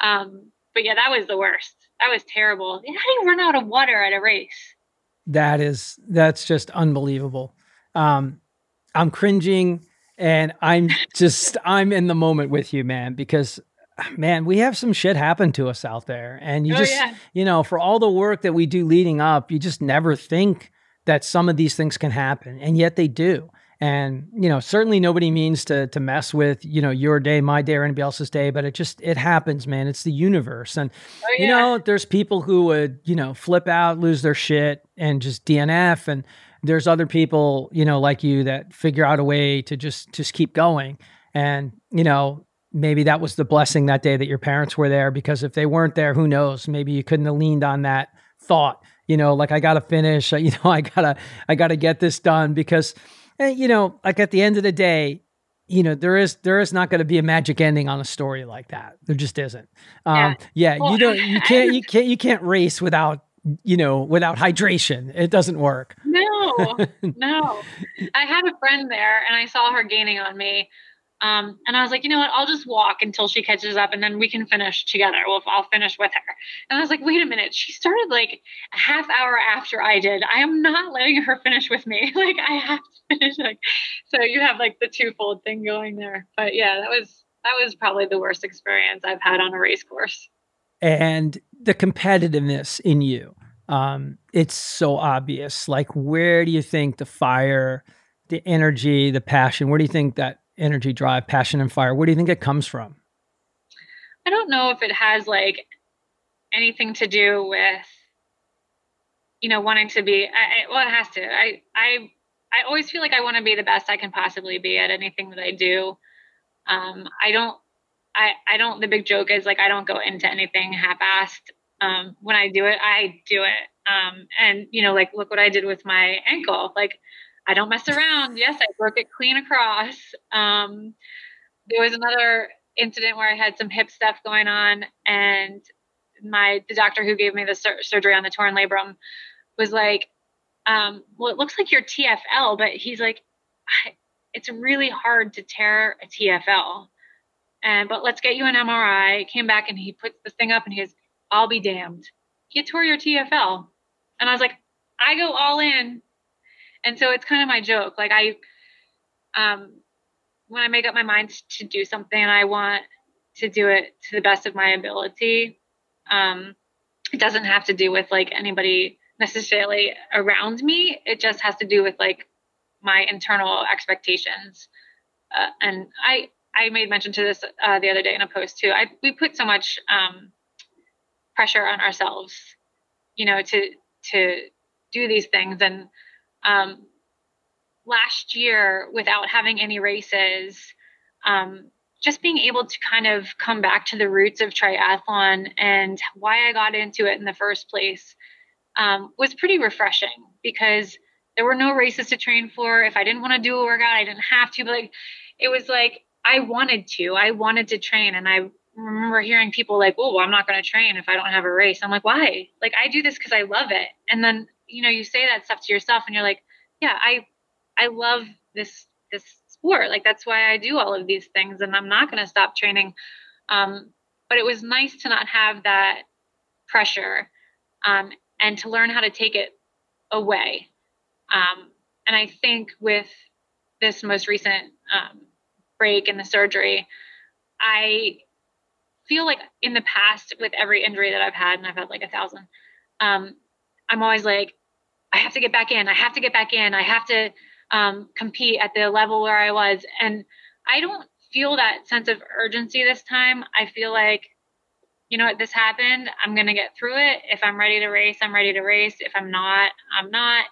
Um, but yeah, that was the worst. That was terrible. How do you run out of water at a race? That is, that's just unbelievable. Um, I'm cringing and I'm just, I'm in the moment with you, man, because man, we have some shit happen to us out there and you oh, just, yeah. you know, for all the work that we do leading up, you just never think that some of these things can happen and yet they do. And, you know, certainly nobody means to to mess with, you know, your day, my day, or anybody else's day, but it just, it happens, man. It's the universe. And, oh, yeah. you know, there's people who would, you know, flip out, lose their shit and just D N F. And there's other people, you know, like you that figure out a way to just, just keep going. And, you know, maybe that was the blessing that day that your parents were there, because if they weren't there, who knows, maybe you couldn't have leaned on that thought, you know, like I got to finish, you know, I gotta, I gotta get this done because, and, you know, like at the end of the day, you know, there is, there is not going to be a magic ending on a story like that. There just isn't. Um, yeah. yeah well, you don't, you can't, you can't, you can't race without, you know, without hydration. It doesn't work. No, no. I had a friend there and I saw her gaining on me. Um, and I was like, you know what, I'll just walk until she catches up and then we can finish together. Well, I'll finish with her. And I was like, wait a minute. She started like a half hour after I did. I am not letting her finish with me. Like I have to finish. Like, so you have like the twofold thing going there, but yeah, that was, that was probably the worst experience I've had on a race course. And the competitiveness in you, um, it's so obvious. Like, where do you think the fire, the energy, the passion, where do you think that energy, drive, passion, and fire, where do you think it comes from? I don't know if it has like anything to do with, you know, wanting to be, I, I, well, it has to, I, I, I always feel like I want to be the best I can possibly be at anything that I do. Um, I don't, I, I don't, the big joke is like, I don't go into anything half-assed. Um, when I do it, I do it. Um, and you know, like, look what I did with my ankle. Like, I don't mess around. Yes, I broke it clean across. Um, there was another incident where I had some hip stuff going on, and my the doctor who gave me the sur surgery on the torn labrum was like, um, well, it looks like your T F L, but he's like, it's really hard to tear a T F L. And, but let's get you an M R I. I came back and he puts the thing up and he goes, I'll be damned. You tore your T F L. And I was like, I go all in. And so it's kind of my joke. Like I, um, when I make up my mind to do something, I want to do it to the best of my ability. Um, it doesn't have to do with like anybody necessarily around me. It just has to do with like my internal expectations. Uh, and I, I made mention to this uh, the other day in a post too. I, we put so much um, pressure on ourselves, you know, to, to do these things. And um, last year, without having any races, um, just being able to kind of come back to the roots of triathlon and why I got into it in the first place um, was pretty refreshing, because there were no races to train for. If I didn't want to do a workout, I didn't have to, but like, it was like, I wanted to, I wanted to train. And I remember hearing people like, oh, well, I'm not going to train if I don't have a race. I'm like, why? Like, I do this 'cause I love it. And then, you know, you say that stuff to yourself and you're like, yeah, I, I love this, this, sport. Like, that's why I do all of these things, and I'm not going to stop training. Um, but it was nice to not have that pressure, um, and to learn how to take it away. Um, and I think with this most recent, um, break and the surgery, I feel like in the past with every injury that I've had, and I've had like a thousand, um, I'm always like, I have to get back in. I have to get back in. I have to, um, compete at the level where I was. And I don't feel that sense of urgency this time. I feel like, you know what, this happened. I'm going to get through it. If I'm ready to race, I'm ready to race. If I'm not, I'm not.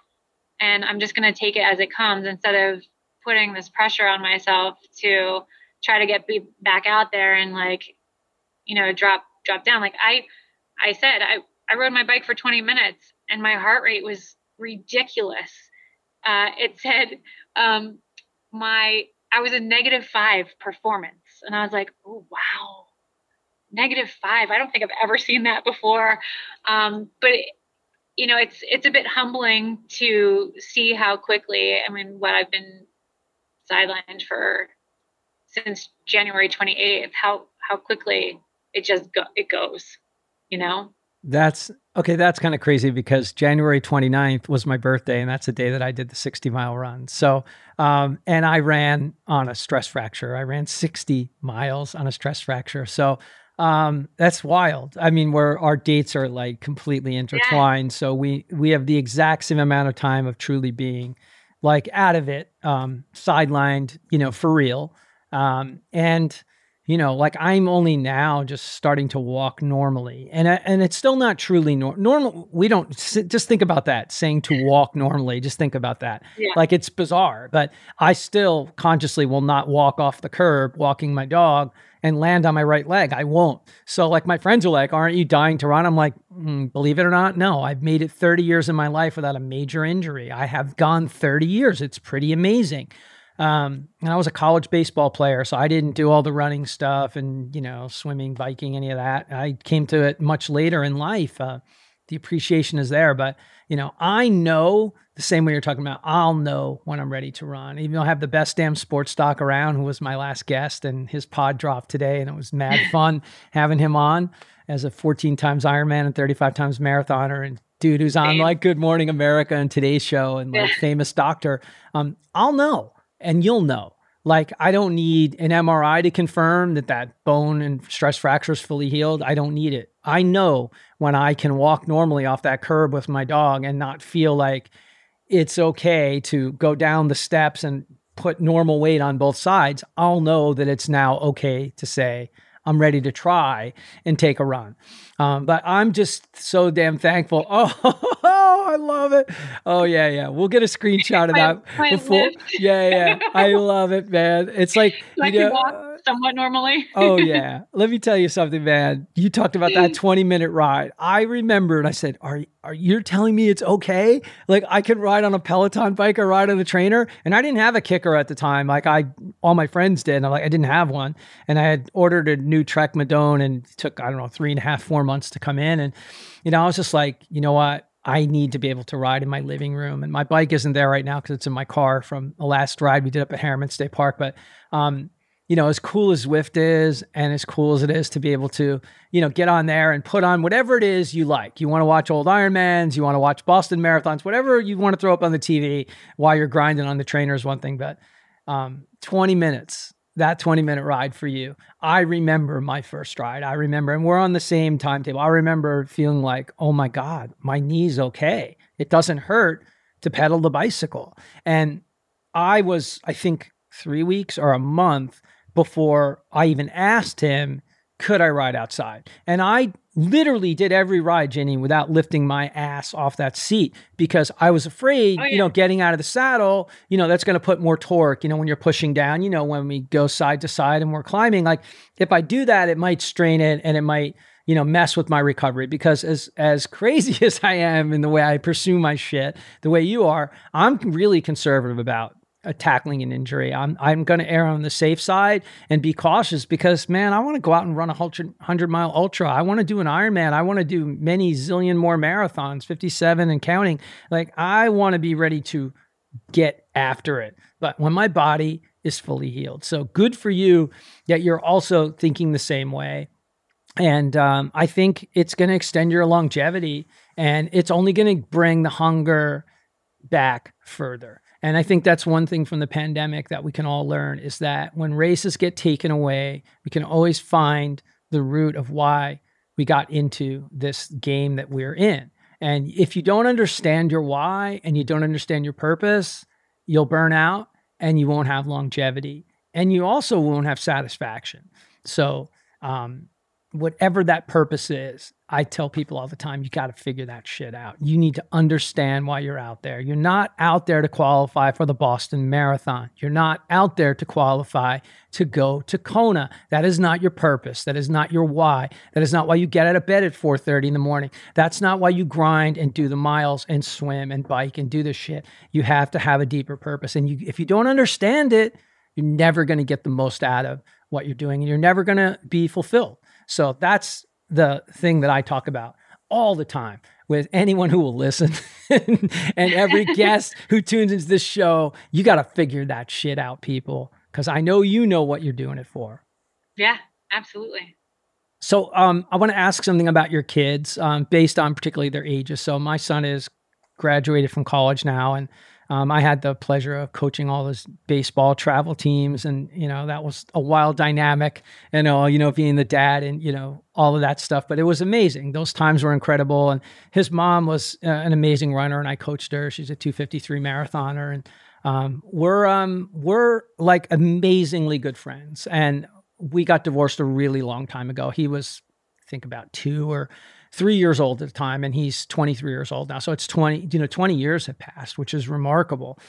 And I'm just going to take it as it comes, instead of putting this pressure on myself to try to get be back out there and like, you know, drop, drop down. Like I, I said, I, I rode my bike for twenty minutes and my heart rate was ridiculous. Uh, it said, um, my, I was a negative five performance. And I was like, oh, wow. Negative five. I don't think I've ever seen that before. Um, but it, you know, it's, it's a bit humbling to see how quickly, I mean, what I've been sidelined for since January twenty-eighth, how, how quickly it just go, it goes, you know? That's okay. That's kind of crazy, because January twenty-ninth was my birthday, and that's the day that I did the sixty mile run. So, um, and I ran on a stress fracture. I ran sixty miles on a stress fracture. So, um, that's wild. I mean, where our dates are like completely intertwined. Yeah. So we, we have the exact same amount of time of truly being like out of it, um, sidelined, you know, for real. Um, and, you know, like I'm only now just starting to walk normally, and I, and it's still not truly nor- normal. We don't just think about that saying to walk normally. Just think about that. Yeah. Like it's bizarre, but I still consciously will not walk off the curb walking my dog and land on my right leg. I won't. So like my friends are like, aren't you dying to run? I'm like, mm, believe it or not, no, I've made it thirty years in my life without a major injury. I have gone thirty years. It's pretty amazing. Um, and I was a college baseball player, so I didn't do all the running stuff and, you know, swimming, biking, any of that. I came to it much later in life. Uh, the appreciation is there, but you know, I know the same way you're talking about, I'll know when I'm ready to run, even though I have the best damn sports doc around, who was my last guest, and his pod dropped today. And it was mad fun having him on as a fourteen times Ironman and thirty-five times marathoner, and dude who's on like Good Morning America and Today's Show and like famous doctor. Um, I'll know. And you'll know, like, I don't need an M R I to confirm that that bone and stress fracture is fully healed. I don't need it. I know when I can walk normally off that curb with my dog and not feel like it's okay to go down the steps and put normal weight on both sides. I'll know that it's now okay to say I'm ready to try and take a run. Um, but I'm just so damn thankful. Oh, I love it. Oh yeah. Yeah. We'll get a screenshot of that. I, I before. Yeah. Yeah. I love it, man. It's like, like you know, walk somewhat normally. Oh yeah. Let me tell you something, man. You talked about that twenty minute ride. I remember, and I said, are, are you're telling me it's okay? Like I could ride on a Peloton bike or ride on a trainer. And I didn't have a kicker at the time. Like I, all my friends did. And I'm like, I didn't have one. And I had ordered a new Trek Madone, and it took, I don't know, three and a half, four months to come in. And, you know, I was just like, you know what? I need to be able to ride in my living room, and my bike isn't there right now because it's in my car from the last ride we did up at Harriman State Park. But, um, you know, as cool as Zwift is and as cool as it is to be able to, you know, get on there and put on whatever it is you like. You want to watch old Ironmans, you want to watch Boston Marathons, whatever you want to throw up on the T V while you're grinding on the trainer is one thing, but um, twenty minutes that twenty minute ride for you. I remember my first ride. I remember, and we're on the same timetable. I remember feeling like, oh my God, my knee's okay. It doesn't hurt to pedal the bicycle. And I was, I think, three weeks or a month before I even asked him, could I ride outside? And I literally did every ride, Jenny, without lifting my ass off that seat because I was afraid, oh, yeah. you know, getting out of the saddle, you know, that's going to put more torque, you know, when you're pushing down, you know, when we go side to side and we're climbing, like if I do that, it might strain it and it might, you know, mess with my recovery because as, as crazy as I am in the way I pursue my shit, the way you are, I'm really conservative about Uh, tackling an injury. I'm I'm going to err on the safe side and be cautious because, man, I want to go out and run a hundred mile ultra. I want to do an Ironman. I want to do many zillion more marathons, fifty-seven and counting. Like I want to be ready to get after it. But when my body is fully healed, so good for you that you're also thinking the same way. And um, I think it's going to extend your longevity and it's only going to bring the hunger back further. And I think that's one thing from the pandemic that we can all learn is that when races get taken away, we can always find the root of why we got into this game that we're in. And if you don't understand your why and you don't understand your purpose, you'll burn out and you won't have longevity and you also won't have satisfaction. So um, whatever that purpose is, I tell people all the time, you got to figure that shit out. You need to understand why you're out there. You're not out there to qualify for the Boston Marathon. You're not out there to qualify to go to Kona. That is not your purpose. That is not your why. That is not why you get out of bed at four thirty in the morning. That's not why you grind and do the miles and swim and bike and do this shit. You have to have a deeper purpose. And you, if you don't understand it, you're never going to get the most out of what you're doing and you're never going to be fulfilled. So that's the thing that I talk about all the time with anyone who will listen and every guest who tunes into this show. You got to figure that shit out, people, because I know you know what you're doing it for. Yeah, absolutely. So um, I want to ask something about your kids um, based on particularly their ages. So my son is graduated from college now, and um, I had the pleasure of coaching all those baseball travel teams. And, you know, that was a wild dynamic and all, you know, being the dad and, you know, all of that stuff, but it was amazing. Those times were incredible. And his mom was uh, an amazing runner and I coached her. She's a two fifty-three marathoner and, um, we're, um, we're like amazingly good friends. And we got divorced a really long time ago. He was, I think, about two or three years old at the time, and he's twenty-three years old now. So it's twenty, you know, twenty years have passed, which is remarkable.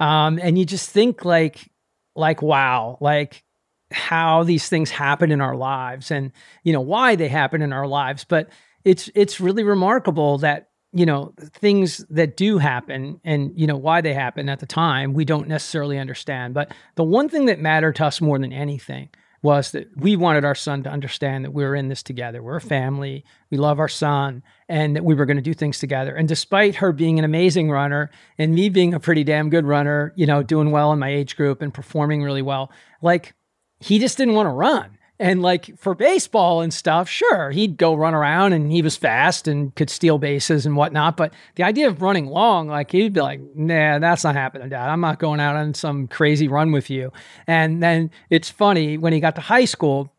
Um, and you just think like, like, wow, like how these things happen in our lives and, you know, why they happen in our lives. But it's, it's really remarkable that, you know, things that do happen and, you know, why they happen at the time, we don't necessarily understand. But the one thing that mattered to us more than anything was that we wanted our son to understand that we were in this together. We're a family, we love our son, and that we were gonna do things together. And despite her being an amazing runner and me being a pretty damn good runner, you know, doing well in my age group and performing really well, like he just didn't wanna run. And like for baseball and stuff, sure, he'd go run around and he was fast and could steal bases and whatnot. But the idea of running long, like he'd be like, nah, that's not happening, Dad. I'm not going out on some crazy run with you. And then it's funny, when he got to high school,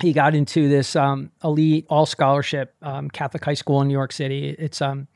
he got into this um, elite all scholarship um, Catholic high school in New York City. It's, um,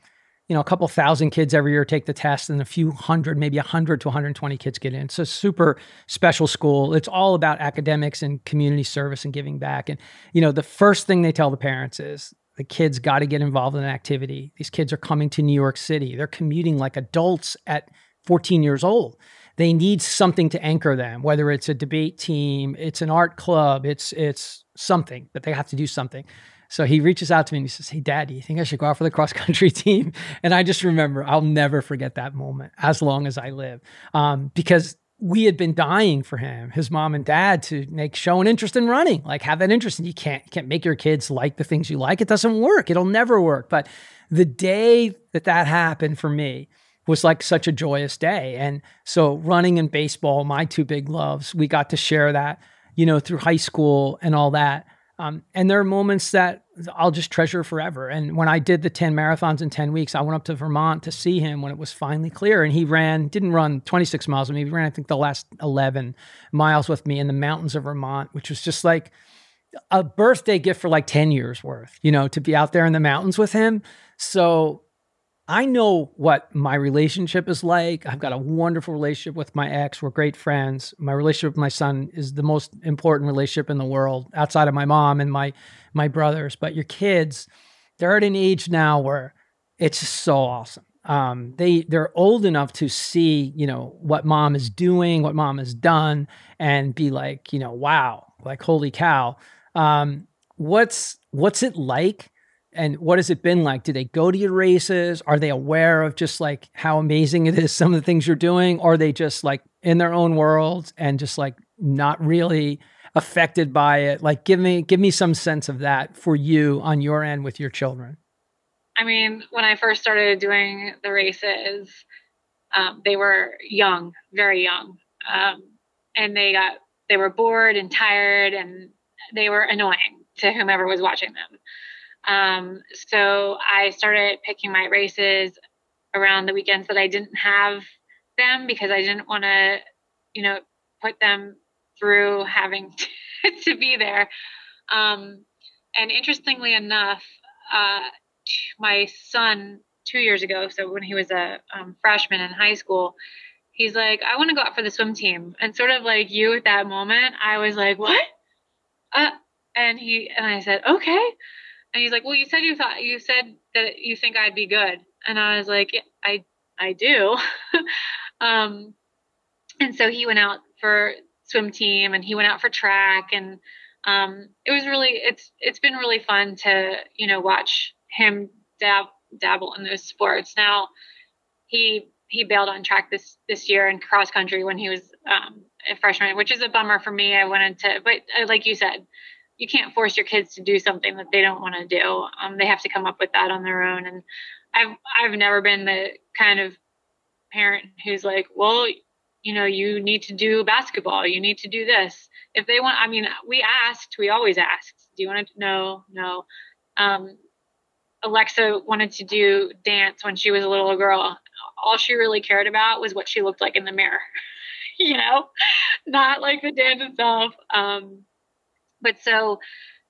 you know, a couple thousand kids every year take the test and a few hundred, maybe a hundred to a hundred twenty kids get in. It's a super special school. It's all about academics and community service and giving back. And, you know, the first thing they tell the parents is the kids got to get involved in an activity. These kids are coming to New York City. They're commuting like adults at fourteen years old. They need something to anchor them, whether it's a debate team, it's an art club, it's, it's something, but they have to do something. So he reaches out to me and he says, hey, Dad, do you think I should go out for the cross country team? And I just remember, I'll never forget that moment as long as I live, um, because we had been dying for him, his mom and dad, to make show an interest in running, like have that interest. And you can't, you can't make your kids like the things you like. It doesn't work. It'll never work. But the day that that happened for me was like such a joyous day. And so running and baseball, my two big loves, we got to share that, you know, through high school and all that. Um, and there are moments that I'll just treasure forever. And when I did the ten marathons in ten weeks, I went up to Vermont to see him when it was finally clear. And he ran, didn't run twenty-six miles with me. He ran, I think, the last eleven miles with me in the mountains of Vermont, which was just like a birthday gift for like ten years worth, you know, to be out there in the mountains with him. So I know what my relationship is like. I've got a wonderful relationship with my ex. We're great friends. My relationship with my son is the most important relationship in the world outside of my mom and my, my brothers. But your kids, they're at an age now where it's just so awesome. Um, they, they're old enough to see, you know, what mom is doing, what mom has done, and be like, you know, wow, like, holy cow. Um, what's, what's it like? And what has it been like? Do they go to your races? Are they aware of just like how amazing it is, some of the things you're doing? Or are they just like in their own worlds and just like not really affected by it? Like, give me, give me some sense of that for you on your end with your children. I mean, when I first started doing the races, um, they were young, very young. Um, and they got, they were bored and tired, and they were annoying to whomever was watching them. Um, so I started picking my races around the weekends that I didn't have them, because I didn't want to, you know, put them through having to, to be there. Um, and interestingly enough, uh, my son two years ago, so when he was a um, freshman in high school, he's like, I want to go out for the swim team. And sort of like you at that moment, I was like, what? Uh, and he, and I said, okay. And he's like, well, you said you thought you said that you think I'd be good. And I was like, yeah, I, I do. um, and so he went out for swim team, and he went out for track, and, um, it was really, it's, it's been really fun to, you know, watch him dab, dabble in those sports. Now he, he bailed on track this, this year in cross country when he was, um, a freshman, which is a bummer for me. I wanted to, but uh, like you said, you can't force your kids to do something that they don't want to do. Um, they have to come up with that on their own. And I've, I've never been the kind of parent who's like, well, you know, you need to do basketball. You need to do this. If they want, I mean, we asked, we always asked, do you want to? No, no. Um, Alexa wanted to do dance when she was a little girl. All she really cared about was what she looked like in the mirror, you know, not like the dance itself. Um, But so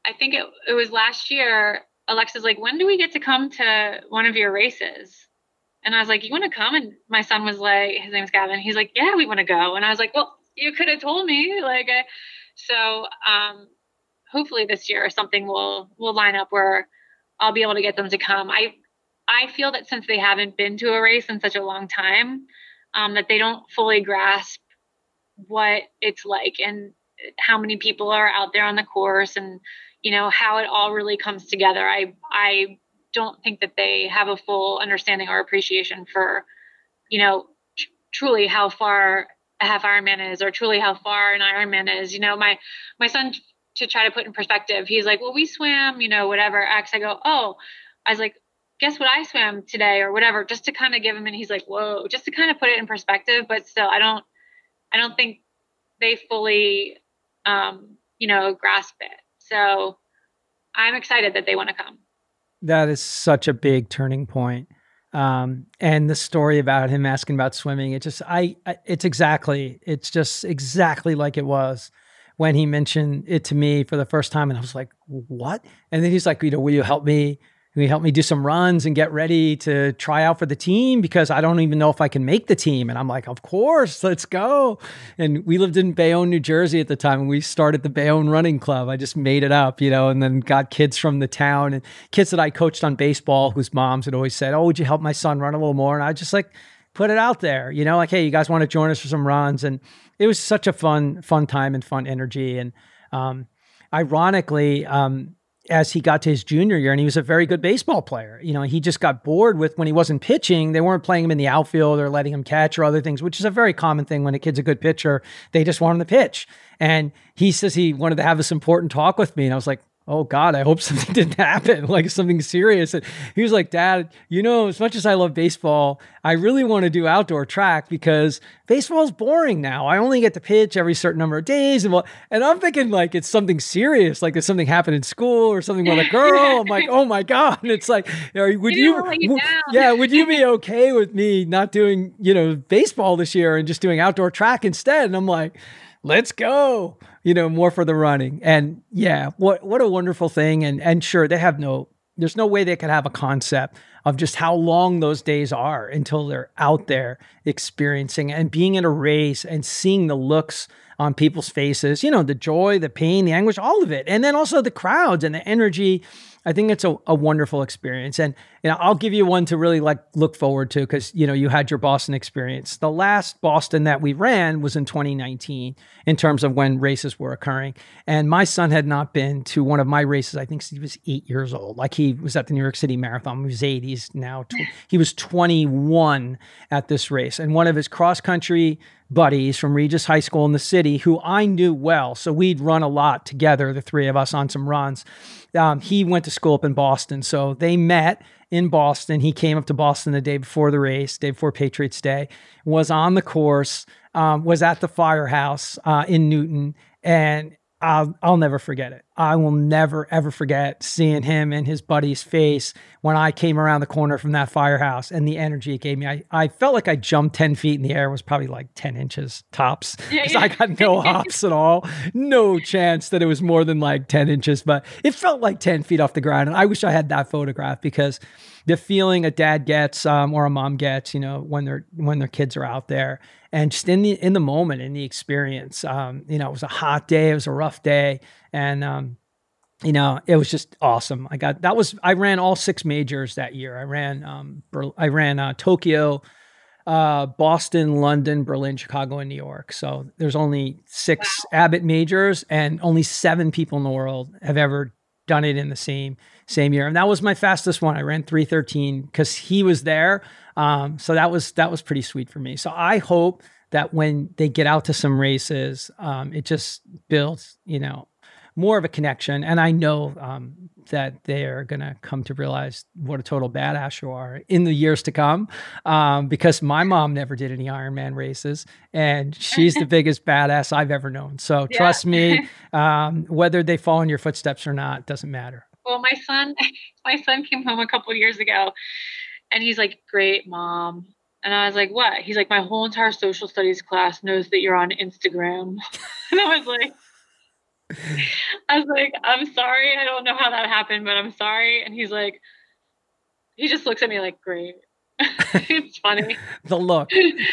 I think it, it was last year, Alexa's like, when do we get to come to one of your races? And I was like, you want to come? And my son was like, his name's Gavin. He's like, yeah, we want to go. And I was like, well, you could have told me. Like, I, so um, hopefully this year something will, will line up where I'll be able to get them to come. I, I feel that since they haven't been to a race in such a long time, um, that they don't fully grasp what it's like, and how many people are out there on the course, and, you know, how it all really comes together. I, I don't think that they have a full understanding or appreciation for, you know, tr- truly how far a half Ironman is, or truly how far an Ironman is. You know, my, my son, t- to try to put in perspective, he's like, well, we swam, you know, whatever X. I go, oh, I was like, guess what I swam today, or whatever, just to kind of give him. And he's like, whoa, just to kind of put it in perspective. But still, I don't, I don't think they fully, um, you know, grasp it. So I'm excited that they want to come. That is such a big turning point. Um, and the story about him asking about swimming, it just, I, I, it's exactly, it's just exactly like it was when he mentioned it to me for the first time. And I was like, what? And then he's like, you know, will you help me? Will you help me do some runs and get ready to try out for the team? Because I don't even know if I can make the team. And I'm like, of course, let's go. And we lived in Bayonne, New Jersey at the time. And we started the Bayonne Running Club. I just made it up, you know, and then got kids from the town and kids that I coached on baseball whose moms had always said, oh, would you help my son run a little more? And I just like put it out there, you know, like, hey, you guys want to join us for some runs? And it was such a fun, fun time and fun energy. And um, ironically, um, as he got to his junior year, and he was a very good baseball player. You know, he just got bored with when he wasn't pitching, they weren't playing him in the outfield or letting him catch or other things, which is a very common thing when a kid's a good pitcher, they just want him to pitch. And he says he wanted to have this important talk with me. And I was like, oh God, I hope something didn't happen, like something serious. And he was like, Dad, you know, as much as I love baseball, I really want to do outdoor track because baseball's boring now. I only get to pitch every certain number of days. And well, and I'm thinking like, it's something serious. Like there's something happened in school or something with a girl. I'm like, oh my God. And it's like, are, would you, you yeah, would you be okay with me not doing, you know, baseball this year and just doing outdoor track instead? And I'm like, let's go, you know, more for the running. And yeah, what, what a wonderful thing. And, and sure, they have no, there's no way they could have a concept of just how long those days are until they're out there experiencing and being in a race and seeing the looks on people's faces, you know, the joy, the pain, the anguish, all of it. And then also the crowds and the energy. I think it's a, a wonderful experience. And, and I'll give you one to really like look forward to because, you know, you had your Boston experience. The last Boston that we ran was in twenty nineteen in terms of when races were occurring. And my son had not been to one of my races. I think he was eight years old. Like he was at the New York City Marathon. He was eight. He's now, tw- he was twenty-one at this race. And one of his cross country buddies from Regis High School in the city who I knew well. So we'd run a lot together, the three of us on some runs. Um, he went to school up in Boston. So they met in Boston. He came up to Boston the day before the race, day before Patriots Day, was on the course, um, was at the firehouse uh, in Newton. And I'll, I'll never forget it. I will never, ever forget seeing him and his buddy's face when I came around the corner from that firehouse and the energy it gave me. I, I felt like I jumped ten feet in the air. It was probably like ten inches tops because I got no hops at all. No chance that it was more than like ten inches, but it felt like ten feet off the ground. And I wish I had that photograph because the feeling a dad gets um, or a mom gets, you know, when they're, when their kids are out there and just in the, in the moment, in the experience, um, you know, it was a hot day, it was a rough day. And, um, you know, it was just awesome. I got, that was, I ran all six majors that year. I ran, um, I ran, uh, Tokyo, uh, Boston, London, Berlin, Chicago, and New York. So there's only six wow. Abbott majors and only seven people in the world have ever done it in the same same year. And that was my fastest one. I ran three thirteen because he was there. Um, so that was, that was pretty sweet for me. So I hope that when they get out to some races, um, it just builds, you know, more of a connection. And I know um, that they're going to come to realize what a total badass you are in the years to come um, because my mom never did any Ironman races and she's the biggest badass I've ever known. So yeah. Trust me, um, whether they fall in your footsteps or not, doesn't matter. Well, my son, my son came home a couple of years ago and he's like, great mom. And I was like, what? He's like, my whole entire social studies class knows that you're on Instagram. And I was like, I was like, I'm sorry. I don't know how that happened, but I'm sorry. And he's like, he just looks at me like, great. It's funny. The look. Yeah,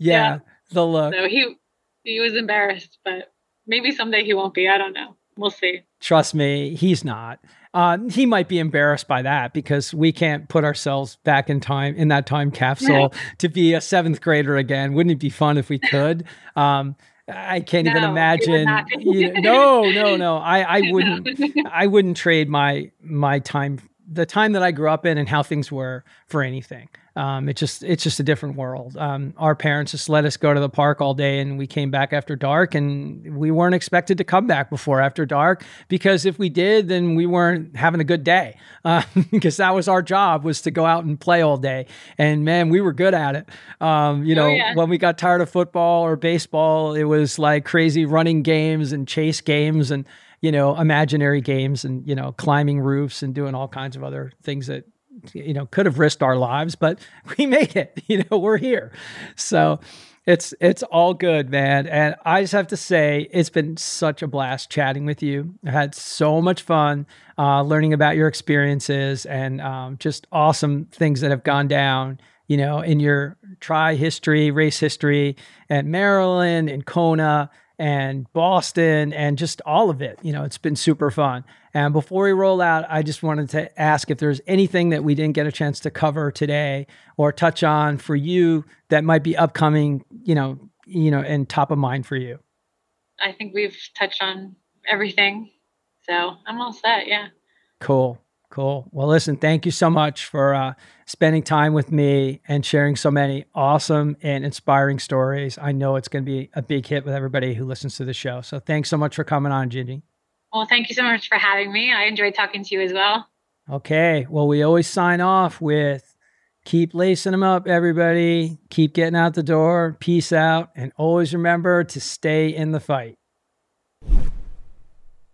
yeah. The look. So he, he was embarrassed, but maybe someday he won't be. I don't know. We'll see. Trust me, he's not. Uh, he might be embarrassed by that because we can't put ourselves back in time, in that time capsule yeah. to be a seventh grader again. Wouldn't it be fun if we could? Um, I can't no, even imagine. You know, no, no, no. I, I wouldn't. I wouldn't trade my my time, the time that I grew up in, and how things were for anything. Um, it's just it's just a different world. Um, our parents just let us go to the park all day, and we came back after dark, and we weren't expected to come back before after dark because if we did, then we weren't having a good day uh, because that was our job, was to go out and play all day. And man, we were good at it. Um, you know, oh, yeah. When we got tired of football or baseball, it was like crazy running games and chase games and, you know, imaginary games and, you know, climbing roofs and doing all kinds of other things that, you know, could have risked our lives, but we made it, you know, we're here. So it's, it's all good, man. And I just have to say, it's been such a blast chatting with you. I had so much fun, uh, learning about your experiences and, um, just awesome things that have gone down, you know, in your tri history, race history at Maryland and Kona and Boston and just all of it. You know, it's been super fun. And before we roll out, I just wanted to ask if there's anything that we didn't get a chance to cover today or touch on for you that might be upcoming, you know, you know, and top of mind for you. I think we've touched on everything. So I'm all set. Yeah. Cool. Cool. Well, listen, thank you so much for uh, spending time with me and sharing so many awesome and inspiring stories. I know it's going to be a big hit with everybody who listens to the show. So thanks so much for coming on, Jenny. Well, thank you so much for having me. I enjoyed talking to you as well. Okay. Well, we always sign off with keep lacing them up, everybody. Keep getting out the door. Peace out. And always remember to stay in the fight.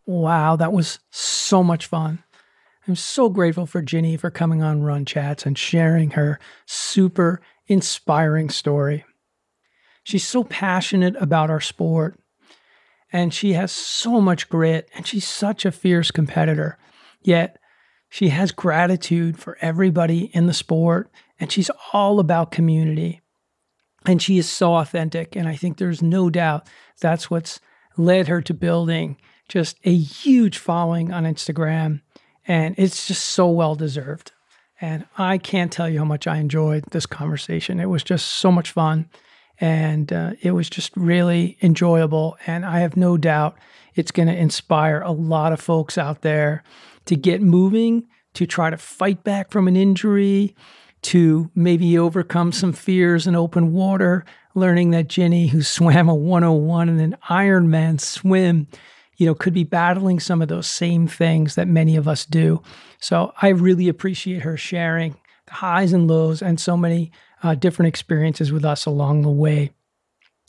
Wow, that was so much fun. I'm so grateful for Jenny for coming on Run Chats and sharing her super inspiring story. She's so passionate about our sport, and she has so much grit, and she's such a fierce competitor. Yet she has gratitude for everybody in the sport, and she's all about community. And she is so authentic, and I think there's no doubt that's what's led her to building just a huge following on Instagram. And it's just so well-deserved. And I can't tell you how much I enjoyed this conversation. It was just so much fun. And uh, it was just really enjoyable. And I have no doubt it's going to inspire a lot of folks out there to get moving, to try to fight back from an injury, to maybe overcome some fears in open water, learning that Jenny, who swam a one oh one and an Ironman swim, you know, could be battling some of those same things that many of us do. So I really appreciate her sharing the highs and lows and so many uh, different experiences with us along the way.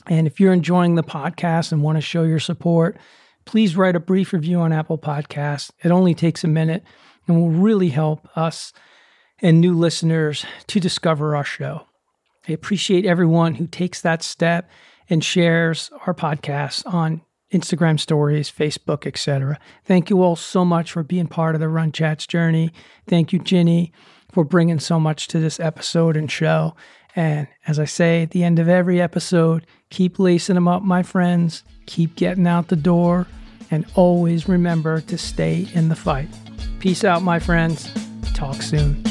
And if you're enjoying the podcast and want to show your support, please write a brief review on Apple Podcasts. It only takes a minute and will really help us and new listeners to discover our show. I appreciate everyone who takes that step and shares our podcast on Instagram stories, Facebook, et cetera. Thank you all so much for being part of the Run Chats journey. Thank you, Jenny, for bringing so much to this episode and show. And as I say at the end of every episode, keep lacing them up, my friends. Keep getting out the door. And always remember to stay in the fight. Peace out, my friends. Talk soon.